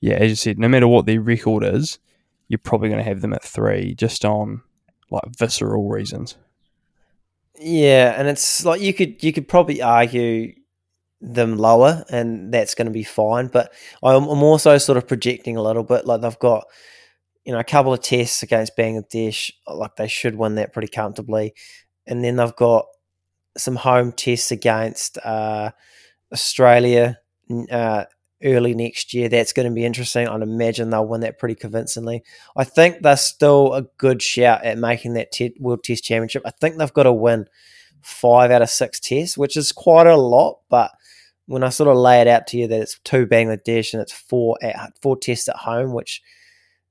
Yeah, as you said, no matter what their record is, you're probably going to have them at three just on like visceral reasons. Yeah, and it's like you could you could probably argue them lower, and that's going to be fine. But I'm, I'm also sort of projecting a little bit. Like they've got, you know, a couple of tests against Bangladesh. Like they should win that pretty comfortably, and then they've got some home tests against uh, Australia. Uh, early next year. That's going to be interesting. I'd imagine they'll win that pretty convincingly. I think they're still a good shout at making that te- World Test Championship. I think they've got to win five out of six tests, which is quite a lot, but when I sort of lay it out to you that it's two Bangladesh and it's four at four tests at home, which,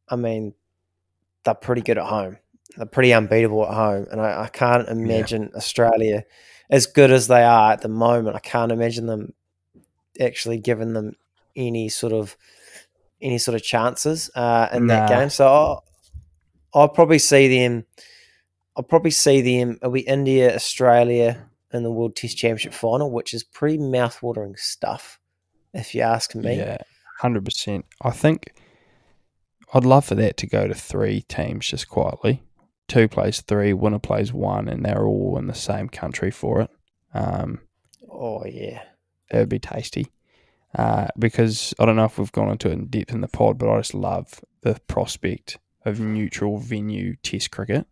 I mean, they're pretty good at home. They're pretty unbeatable at home, and I, I can't imagine yeah. Australia, as good as they are at the moment, I can't imagine them actually giving them any sort of any sort of chances uh, in nah. that game. So I'll, I'll probably see them. I'll probably see them. It'll be India, Australia in the World Test Championship final, which is pretty mouthwatering stuff, if you ask me. Yeah, one hundred percent. I think I'd love for that to go to three teams just quietly. Two plays three, winner plays one, and they're all in the same country for it. Um, oh, yeah. That would be tasty. Uh, because I don't know if we've gone into it in depth in the pod, but I just love the prospect of neutral venue test cricket.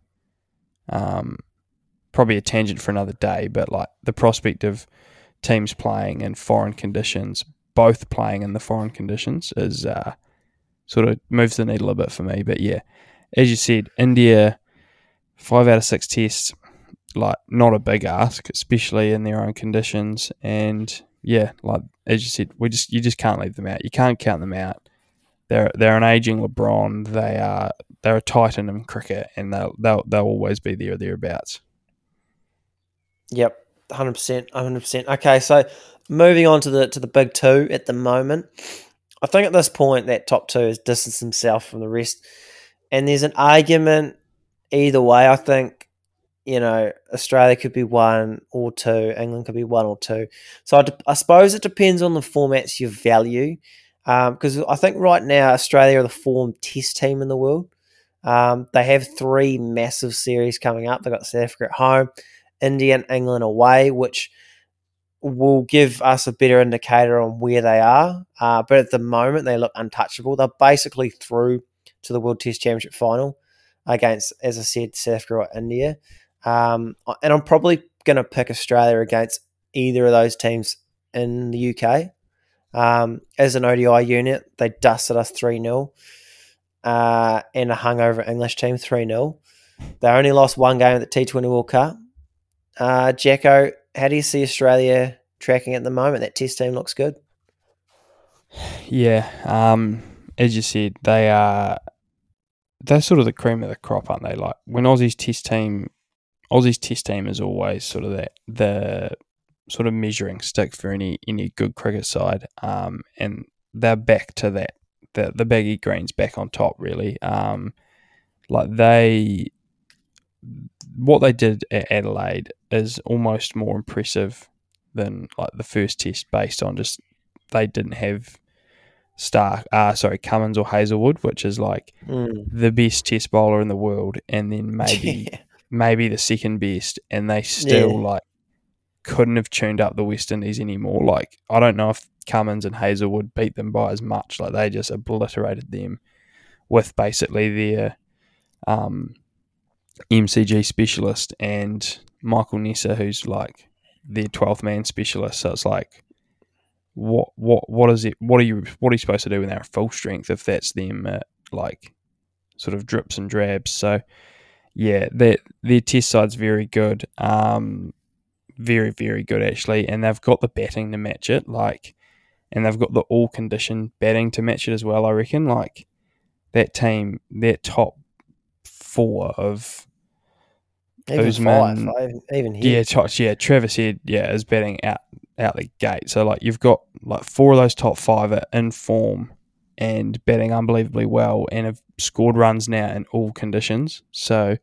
Um, probably a tangent for another day, but like the prospect of teams playing in foreign conditions, both playing in the foreign conditions, is uh, sort of moves the needle a bit for me. But yeah, as you said, India, five out of six tests, like not a big ask, especially in their own conditions. And yeah, like as you said, we just you just can't leave them out. You can't count them out. They're they're an aging LeBron. They are they're a titan in cricket, and they'll they'll they'll always be there or thereabouts. Yep, hundred percent, hundred percent. Okay, so moving on to the to the big two at the moment. I think at this point that top two has distanced himself from the rest, and there's an argument either way. I think. You know, Australia could be one or two. England could be one or two. So I, de- I suppose it depends on the formats you value. Because um, I think right now Australia are the form test team in the world. Um, they have three massive series coming up. They've got South Africa at home, India and England away, which will give us a better indicator on where they are. Uh, but at the moment, they look untouchable. They're basically through to the World Test Championship final against, as I said, South Africa or India. Um, and I'm probably going to pick Australia against either of those teams in the U K. Um, as an O D I unit, they dusted us three nil uh, and a hungover English team three nil. They only lost one game at the T twenty World Cup. Uh, Jacko, how do you see Australia tracking at the moment. That test team looks good. Yeah, um, as you said, they are they're sort of the cream of the crop, aren't they? Like when Aussie's test team, Aussie's test team is always sort of that the sort of measuring stick for any any good cricket side, um, and they're back to that the the baggy greens back on top really. Um, like they, what they did at Adelaide is almost more impressive than like the first test based on just. They didn't have Stark, uh, sorry, Cummins or Hazelwood, which is like mm. the best test bowler in the world, and then maybe yeah. maybe the second best, and they still yeah. like couldn't have tuned up the West Indies anymore. Like I don't know if Cummins and Hazelwood beat them by as much. Like they just obliterated them with basically their um, M C G specialist and Michael Nessa, who's like their twelfth man specialist. So it's like. What what what is it? What are you what are you supposed to do when they're at full strength if that's them uh, like sort of drips and drabs? So yeah, their their test side's very good, um, very very good actually, and they've got the batting to match it. Like, and they've got the all condition batting to match it as well. I reckon like that team, their top four of. Even Usman, five, five, even here. Yeah, yeah. Travis Head, yeah, is batting out, out the gate. So like you've got like four of those top five are in form and batting unbelievably well and have scored runs now in all conditions. So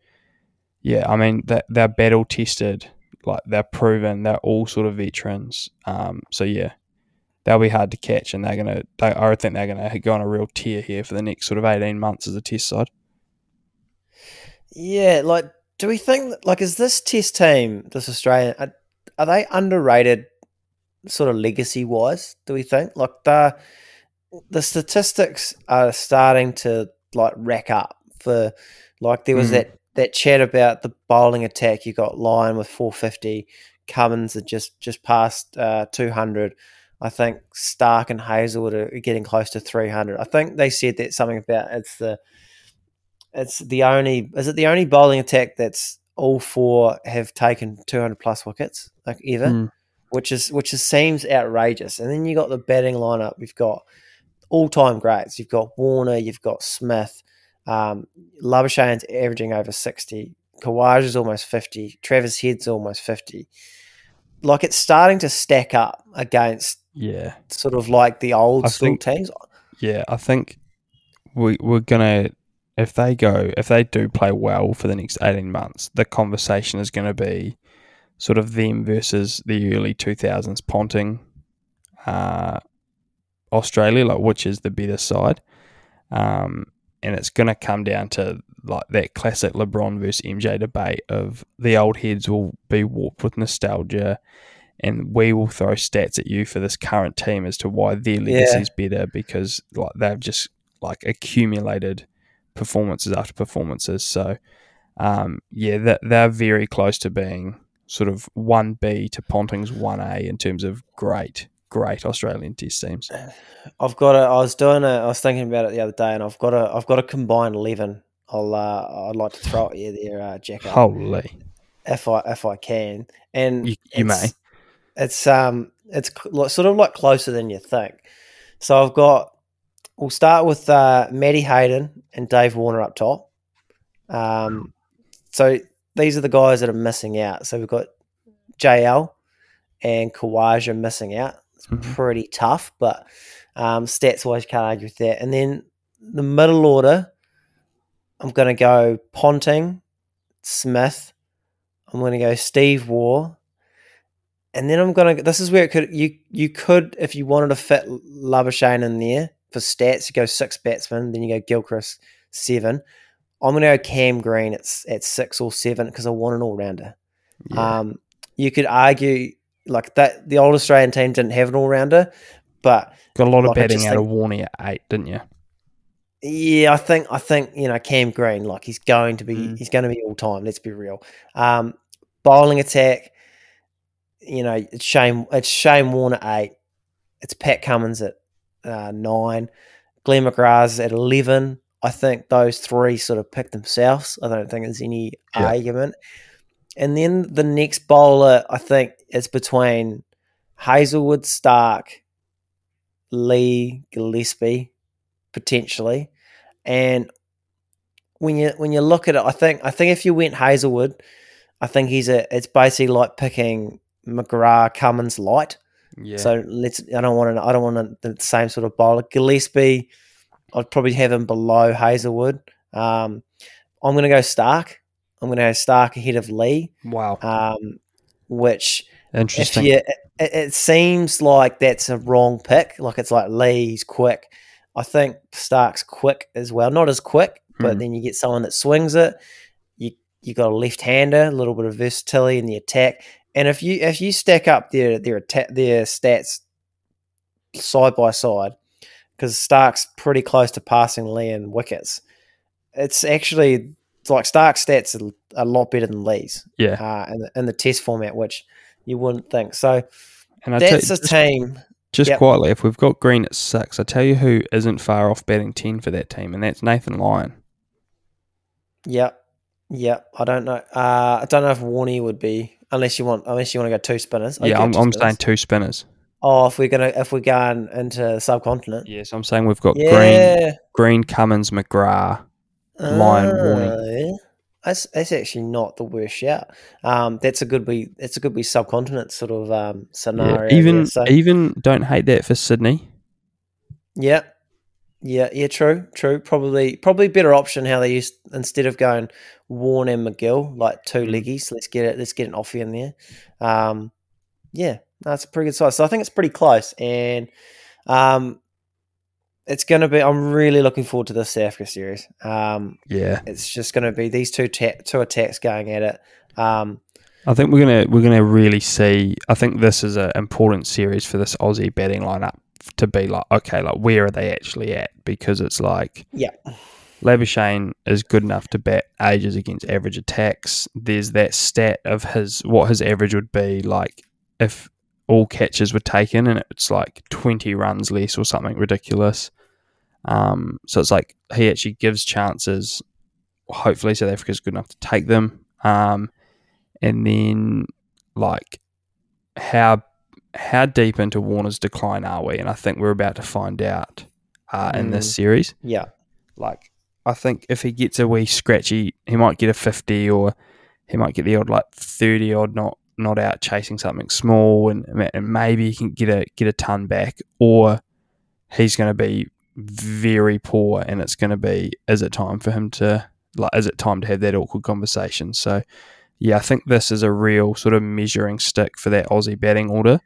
yeah, I mean that they're, they're battle tested, like they're proven, they're all sort of veterans. Um, so yeah, they'll be hard to catch, and they're gonna. They, I think they're gonna go on a real tear here for the next sort of eighteen months as a test side. Yeah, like. Do we think, like, is this test team, this Australian, are, are they underrated sort of legacy-wise, do we think? Like, the the statistics are starting to, like, rack up for, like, there was mm. that, that chat about the bowling attack. You got Lyon with four fifty, Cummins had just, just passed uh, two hundred. I think Stark and Hazelwood are getting close to three hundred. I think they said that something about it's the... It's the only. Is it the only bowling attack that's all four have taken two hundred plus wickets like ever, mm. which is which is, seems outrageous. And then you got the batting lineup. You've got all time greats. You've got Warner. You've got Smith. Um, Labuschagne's averaging over sixty. Khawaja is almost fifty. Travis Head's almost fifty. Like it's starting to stack up against yeah, sort of like the old I school think, teams. Yeah, I think we we're gonna. If they go, if they do play well for the next eighteen months, the conversation is going to be sort of them versus the early two thousands Ponting, uh, Australia, like which is the better side, um, and it's going to come down to like that classic LeBron versus M J debate of the old heads will be warped with nostalgia, and we will throw stats at you for this current team as to why their legacy is yeah. better because like they've just like accumulated. Performances after performances, so um, yeah, they're, they're very close to being sort of one B to Ponting's one A in terms of great, great Australian test teams. I've got a. I was doing a. I was thinking about it the other day, and I've got a. I've got a combined eleven. I'll. Uh, I'd like to throw it at you there, uh, Jack. Holy, if I if I can, and you, you it's, may. It's um, it's sort of like closer than you think. So I've got. We'll start with uh, Matty Hayden and Dave Warner up top. Um, so these are the guys that are missing out. So we've got J L and Khawaja missing out. It's mm-hmm. pretty tough, but um, stats-wise can't argue with that. And then the middle order, I'm going to go Ponting, Smith. I'm going to go Steve Waugh. And then I'm going to – this is where it could – you you could, if you wanted to fit Labuschagne in there, for stats, you go six batsmen, then you go Gilchrist, seven. I'm going to go Cam Green at, at six or seven because I want an all-rounder. Yeah. Um, you could argue like that the old Australian team didn't have an all-rounder, but... Got a lot like, of batting out think, of Warnie at eight, didn't you? Yeah, I think, I think you know, Cam Green, like he's going to be mm. he's going to be all-time, let's be real. Um, bowling attack, you know, it's Shane, it's Shane Warne at eight. It's Pat Cummins at Uh, nine, Glenn McGrath's at eleven. I think those three sort of pick themselves. I don't think there's any yeah. argument. And then the next bowler, I think, is between Hazelwood, Stark, Lee, Gillespie, potentially. And when you when you look at it, I think I think if you went Hazelwood, I think he's a it's basically like picking McGrath, Cummins light. Yeah. So let's I don't want to I don't want the same sort of bowler. Gillespie, I'd probably have him below Hazelwood. Um, I'm going to go Stark. I'm going to go Stark ahead of Lee. Wow. Um, which interesting. If you, it, it seems like that's a wrong pick. Like it's like Lee's quick. I think Stark's quick as well. Not as quick, but mm. then you get someone that swings it. You you got a left-hander, a little bit of versatility in the attack. And if you if you stack up their their atta- their stats side by side, because Stark's pretty close to passing Lee in wickets. It's actually it's like Stark's stats are a lot better than Lee's. Yeah, uh, in, the, in the test format, which you wouldn't think. So and I that's you, a team. Just yep. quietly, if we've got Green at six, I tell you who isn't far off batting ten for that team, and that's Nathan Lyon. Yep, yep. I don't know. Uh, I don't know if Warnie would be unless you want unless you want to go two spinners. I'd yeah, I'm, two I'm spinners. saying two spinners. Oh, if we're gonna if we're going into the subcontinent. Yes, I'm saying we've got yeah. Green, Green, Cummins, McGrath. Lion warning. Uh, that's, that's actually not the worst shout. Um, that's a good be. It's a good be subcontinent sort of um, scenario. Yeah, even there, so. even don't hate that for Sydney. Yeah, yeah, yeah. True, true. Probably probably better option how they used instead of going Warne and McGill like two leggies. Let's get it. Let's get an offie in there. Um, yeah, that's no, a pretty good size. So I think it's pretty close, and um. It's going to be, I'm really looking forward to this South Africa series. Um, yeah. It's just going to be these two ta- two attacks going at it. Um, I think we're going to we're going to really see, I think this is an important series for this Aussie batting lineup to be like, okay, like where are they actually at? Because it's like, yeah, Labuschagne is good enough to bat ages against average attacks. There's that stat of his, what his average would be like if all catches were taken and it's like twenty runs less or something ridiculous. Um, so it's like he actually gives chances. Hopefully South Africa's good enough to take them. Um, and then like how how deep into Warner's decline are we? And I think we're about to find out uh, in mm. this series. Yeah. Like I think if he gets a wee scratchy, he might get a fifty or he might get the odd like thirty odd not not out chasing something small and, and maybe he can get a get a ton back or he's going to be very poor and it's going to be, is it time for him to, like, is it time to have that awkward conversation? So, yeah, I think this is a real sort of measuring stick for that Aussie batting order.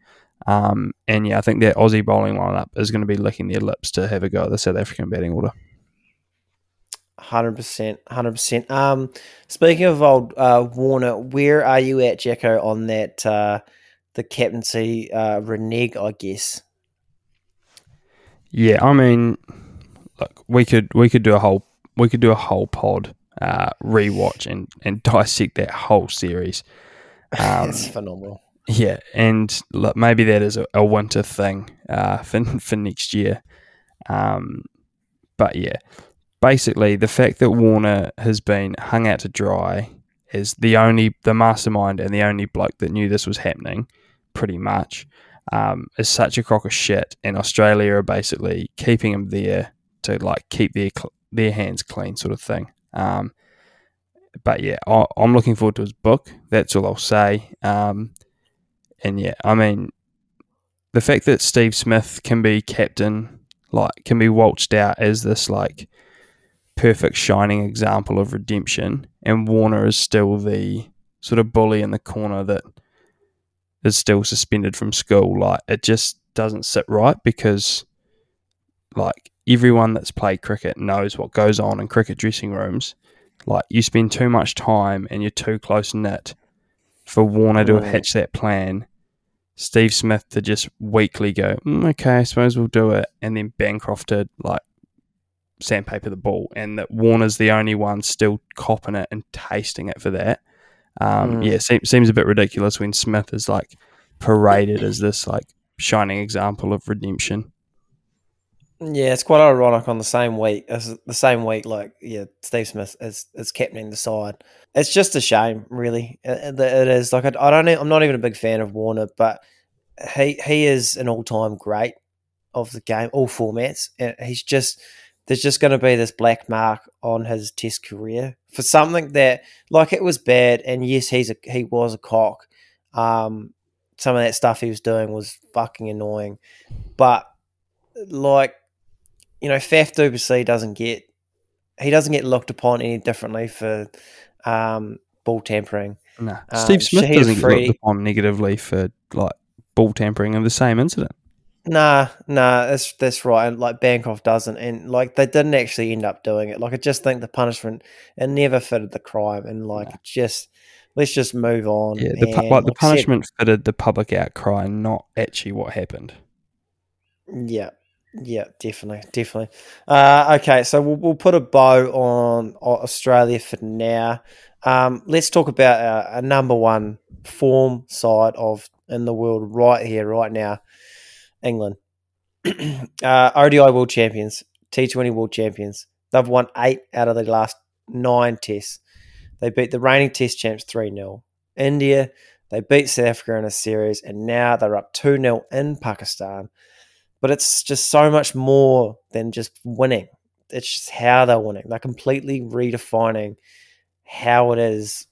Um, and, yeah, I think that Aussie bowling lineup is going to be licking their lips to have a go at the South African batting order. one hundred percent, one hundred percent. Um, speaking of old uh, Warner, where are you at, Jacko, on that, uh, the captaincy uh, renege, I guess? Yeah, I mean, look, we could we could do a whole we could do a whole pod uh, rewatch and, and dissect that whole series. Um, That's phenomenal. Yeah, and look, maybe that is a, a winter thing uh, for for next year. Um, but yeah, basically the fact that Warner has been hung out to dry is the only the mastermind and the only bloke that knew this was happening, pretty much. Um, is such a crock of shit, and Australia are basically keeping him there to like keep their cl- their hands clean, sort of thing. Um, but yeah, I, I'm looking forward to his book. That's all I'll say. Um, and yeah, I mean, the fact that Steve Smith can be captain, like, can be waltzed out as this like perfect shining example of redemption, and Warner is still the sort of bully in the corner that is still suspended from school. Like, it just doesn't sit right because, like, everyone that's played cricket knows what goes on in cricket dressing rooms. Like, you spend too much time and you're too close knit for Warner to have hatched that plan. Steve Smith to just weakly go, mm, okay, I suppose we'll do it, and then Bancroft to like sandpaper the ball, and that Warner's the only one still copping it and tasting it for that. Um, mm. Yeah, seems seems a bit ridiculous when Smith is like paraded as this like shining example of redemption. Yeah, it's quite ironic. On the same week, as the same week, like yeah, Steve Smith is is captaining the side. It's just a shame, really. It, it is like I, I don't. I'm not even a big fan of Warner, but he he is an all-time great of the game, all formats, and he's just there's just going to be this black mark on his Test career for something that, like, it was bad. And yes, he's a, he was a cock. Um, some of that stuff he was doing was fucking annoying, but like, you know, Faf du Plessis doesn't get he doesn't get looked upon any differently for um, ball tampering. No, um, Steve Smith Shahid doesn't Afridi, get looked upon negatively for like ball tampering in the same incident. Nah, nah, that's that's right. And like Bancroft doesn't, and like they didn't actually end up doing it. Like I just think the punishment it never fitted the crime, and like no. just let's just move on. Yeah, the, and, like the punishment said, fitted the public outcry, not actually what happened. Yeah, yeah, definitely, definitely. Uh, okay, so we'll we'll put a bow on Australia for now. Um, let's talk about a, a number one form side of in the world right here, right now. England, uh, O D I world champions, T twenty world champions. They've won eight out of the last nine tests. They beat the reigning test champs three nil. India, they beat South Africa in a series, and now they're up two nil in Pakistan. But it's just so much more than just winning. It's just how they're winning. They're completely redefining how it is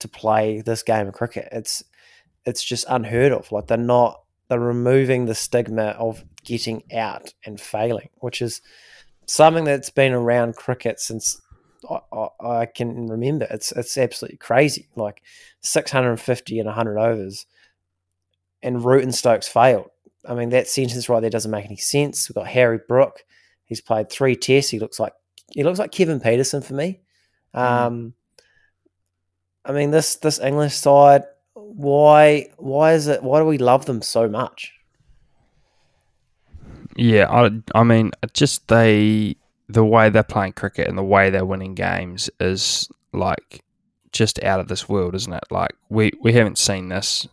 to play this game of cricket. It's it's just unheard of. Like they're not They're removing the stigma of getting out and failing, which is something that's been around cricket since I, I, I can remember. It's it's absolutely crazy. Like six hundred fifty and one hundred overs, and Root and Stokes failed. I mean, that sentence right there doesn't make any sense. We've got Harry Brook. He's played three tests. He looks like he looks like Kevin Peterson for me. Mm. Um, I mean, this this English side. Why? Why is it? Why do we love them so much? Yeah, I. I mean, just they the way they're playing cricket and the way they're winning games is like just out of this world, isn't it? Like we, we haven't seen this,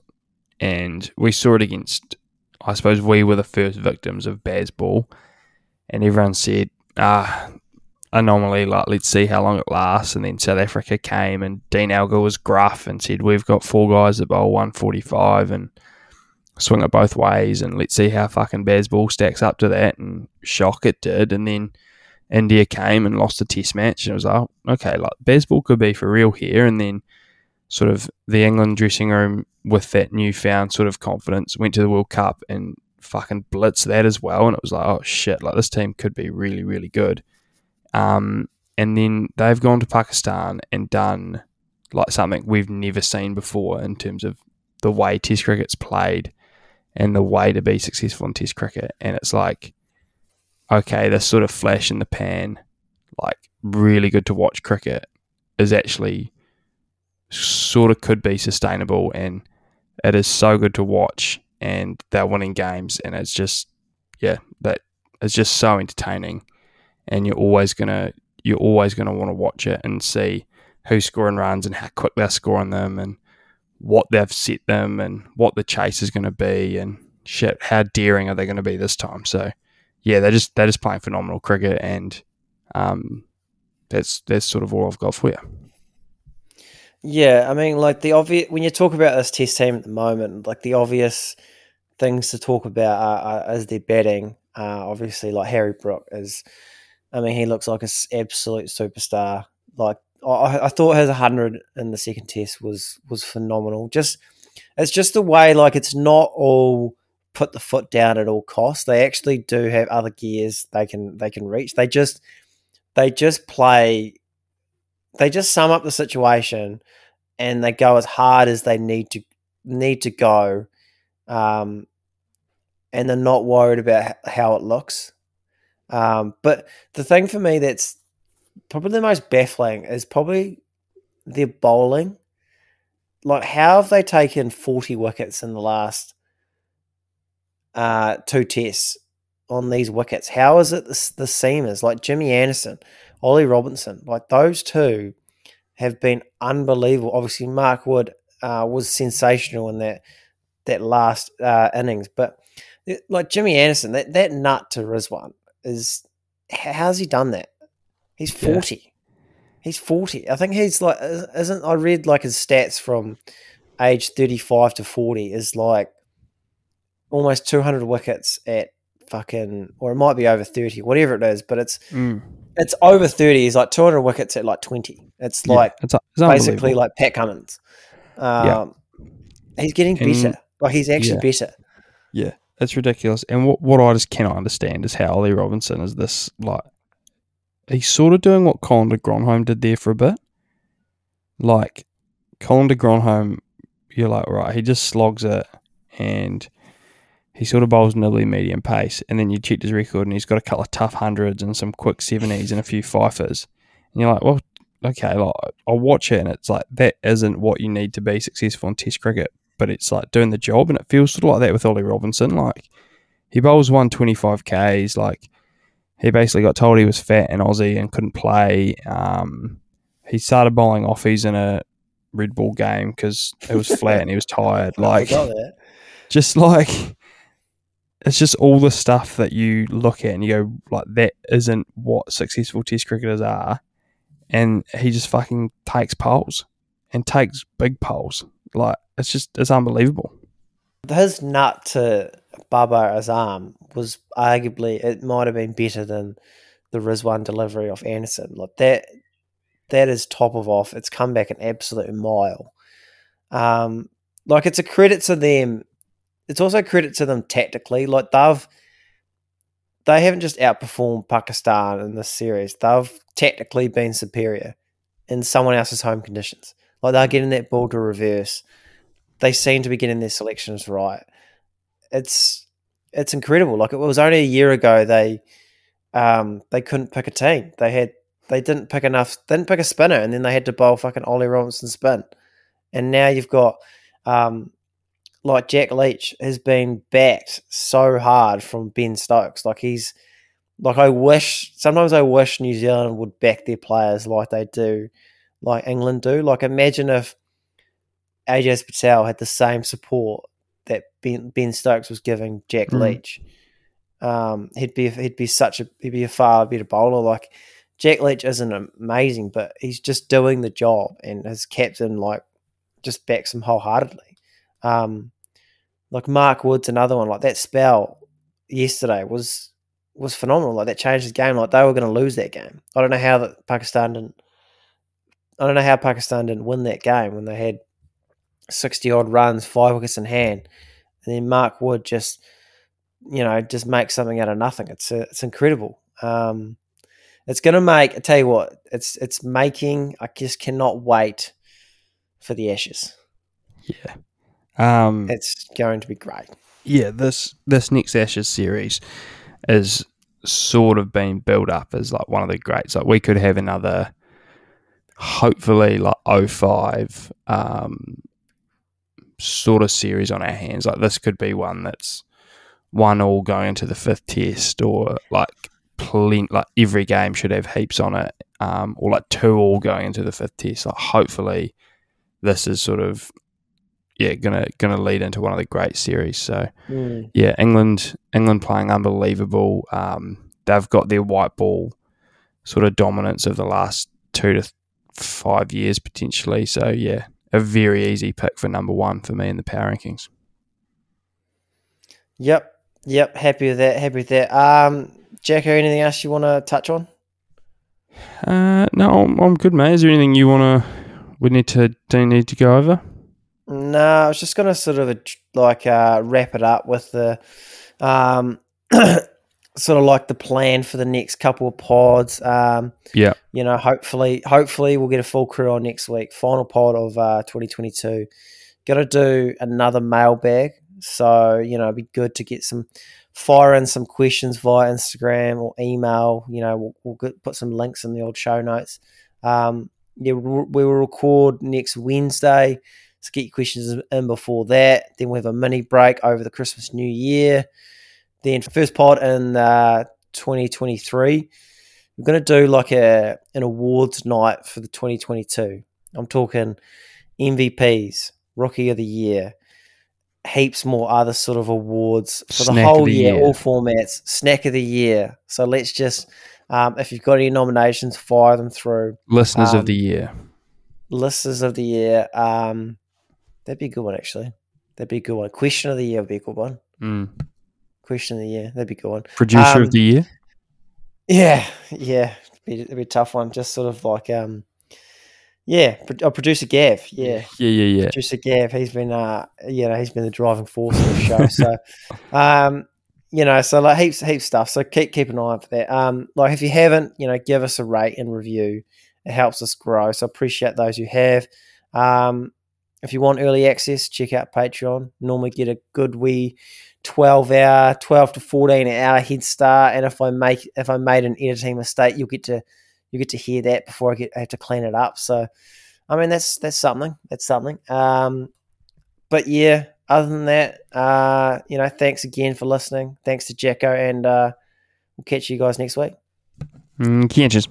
and we saw it against. I suppose we were the first victims of Baz ball, and everyone said, "Ah, anomaly, like let's see how long it lasts." And then South Africa came and Dean Alger was gruff and said, "We've got four guys that bowl one forty-five and swing it both ways, and let's see how fucking Baz ball stacks up to that." And shock, it did. And then India came and lost a test match, and it was like, okay, like Baz ball could be for real here. And then sort of the England dressing room with that newfound sort of confidence went to the World Cup and fucking blitzed that as well. And it was like, oh shit, like this team could be really, really good. Um, and then they've gone to Pakistan and done like something we've never seen before in terms of the way Test cricket's played and the way to be successful in Test cricket. And it's like, okay, this sort of flash in the pan, like really good to watch cricket is actually sort of could be sustainable, and it is so good to watch, and they're winning games, and it's just, yeah, that it's just so entertaining. And you're always gonna you're always gonna want to watch it and see who's scoring runs and how quick they're scoring them and what they've set them and what the chase is going to be and shit, how daring are they going to be this time? So yeah, they're just they're just playing phenomenal cricket, and um, that's that's sort of all I've got for you. Yeah, I mean, like the obvious when you talk about this Test team at the moment, like the obvious things to talk about are, are is their batting. Uh, obviously, like Harry Brook is. I mean, he looks like an absolute superstar. Like I, I thought his one hundred in the second test was was phenomenal. Just it's just the way, like it's not all put the foot down at all costs. They actually do have other gears they can they can reach. They just they just play. They just sum up the situation, and they go as hard as they need to need to go, um, and they're not worried about how it looks. Um, but the thing for me that's probably the most baffling is probably their bowling. Like, how have they taken forty wickets in the last uh, two tests on these wickets? How is it the, the seamers, like Jimmy Anderson, Ollie Robinson, like those two have been unbelievable. Obviously, Mark Wood uh, was sensational in that that last uh, innings. But like Jimmy Anderson, that, that nut to Rizwan. Is how's he done that? He's forty. Yeah. He's forty. I think he's like isn't I read like his stats from age thirty-five to forty is like almost two hundred wickets at fucking, or it might be over thirty, whatever it is, but it's mm. it's over thirty. It's like two hundred wickets at like twenty. It's yeah, like it's, it's basically like Pat Cummins. Um, yeah. He's getting and, better. Like he's actually yeah. better. Yeah, it's ridiculous. And what, what I just cannot understand is how Ollie Robinson is this, like, he's sort of doing what Colin de Grandhomme did there for a bit. Like, Colin de Grandhomme, you're like, right, he just slogs it and he sort of bowls nibbly medium pace, and then you checked his record and he's got a couple of tough hundreds and some quick seventies and a few fifers. And you're like, well, okay, like, I'll watch it, and it's like, that isn't what you need to be successful in Test cricket, but it's like doing the job, and it feels sort of like that with Ollie Robinson. Like, he bowls one twenty-five Ks, like, he basically got told he was fat and Aussie and couldn't play. Um, he started bowling offies in a Red Bull game because it was flat and he was tired. Like, just like, it's just all the stuff that you look at and you go, like, that isn't what successful Test cricketers are. And he just fucking takes poles and takes big poles. Like, it's just, it's unbelievable. His nut to Babar Azam was arguably, it might have been better than the Rizwan delivery off Anderson. Like, that, that is top of off. It's come back an absolute mile. Um, like, it's a credit to them. It's also a credit to them tactically. Like, they've, they haven't just outperformed Pakistan in this series. They've tactically been superior in someone else's home conditions. Like, they're getting that ball to reverse. They seem to be getting their selections right. It's it's incredible. Like, it was only a year ago they um, they couldn't pick a team. They had they didn't pick enough. They didn't pick a spinner, and then they had to bowl fucking Ollie Robinson spin. And now you've got um, like Jack Leach has been backed so hard from Ben Stokes. Like he's like I wish sometimes I wish New Zealand would back their players like they do, like England do. Like imagine if Ajaz Patel had the same support that Ben, Ben Stokes was giving Jack mm. Leach. Um, he'd be he'd be such a he'd be a far better bowler. Like Jack Leach isn't amazing, but he's just doing the job, and his captain like just backs him wholeheartedly. Um, like Mark Wood's another one. Like that spell yesterday was was phenomenal. Like that changed the game. Like they were going to lose that game. I don't know how that Pakistan didn't. I don't know how Pakistan didn't win that game when they had sixty-odd runs, five wickets in hand. And then Mark Wood just, you know, just make something out of nothing. It's a, it's incredible. Um, it's going to make, I tell you what, it's it's making, I just cannot wait for the Ashes. Yeah. Um, it's going to be great. Yeah, this, this next Ashes series is sort of being built up as like one of the greats. Like we could have another, hopefully like oh five, um, sort of series on our hands. Like this could be one that's one all going into the fifth test, or like plenty, like every game should have heaps on it, um, or like two all going into the fifth test. Like hopefully this is sort of yeah gonna gonna lead into one of the great series. So mm. yeah, England England playing unbelievable. Um, they've got their white ball sort of dominance of the last two to th- five years potentially. So yeah, a very easy pick for number one for me in the power rankings. Yep, yep. Happy with that. Happy with that. Um, Jacko, anything else you want to touch on? Uh, no, I'm, I'm good, mate. Is there anything you want to? We need to do need to go over? No, I was just going to sort of like uh, wrap it up with the um, sort of like the plan for the next couple of pods. Um, yeah. You know, hopefully, hopefully we'll get a full crew on next week. Final pod of uh, twenty twenty-two. Got to do another mailbag, so you know, it'd be good to get some fire in some questions via Instagram or email. You know, we'll, we'll get, put some links in the old show notes. Um, yeah, we will record next Wednesday, so get your questions in before that. Then we have a mini break over the Christmas New Year. Then first pod in uh, twenty twenty-three. We're going to do like a an awards night for the twenty twenty-two. I'm talking M V Ps, Rookie of the Year, heaps more other sort of awards for the whole year, all formats, Snack of the Year. So let's just, um, if you've got any nominations, fire them through. Listeners um, of the Year. Listeners of the Year. Um, that'd be a good one, actually. That'd be a good one. Question of the Year would be a good one. Mm. Question of the year. That'd be a good one. Producer um, of the year? Yeah, yeah. It'd be, it'd be a tough one. Just sort of like, um, yeah, oh, producer Gav. Yeah, yeah, yeah, yeah. Producer Gav. He's been, uh, you know, he's been the driving force of the show. So, um, you know, so like heaps, heaps stuff. So keep keep an eye out for that. Um, like if you haven't, you know, give us a rate and review. It helps us grow. So appreciate those who have. Um, if you want early access, check out Patreon. Normally get a good wee twelve hour, twelve to fourteen hour head start. And if I make, if I made an editing mistake, you'll get to, you get to hear that before I get I have to clean it up. So, I mean, that's that's something. That's something. Um, but yeah, other than that, uh, you know, thanks again for listening. Thanks to Jacko, and uh, we'll catch you guys next week. Mm, catches.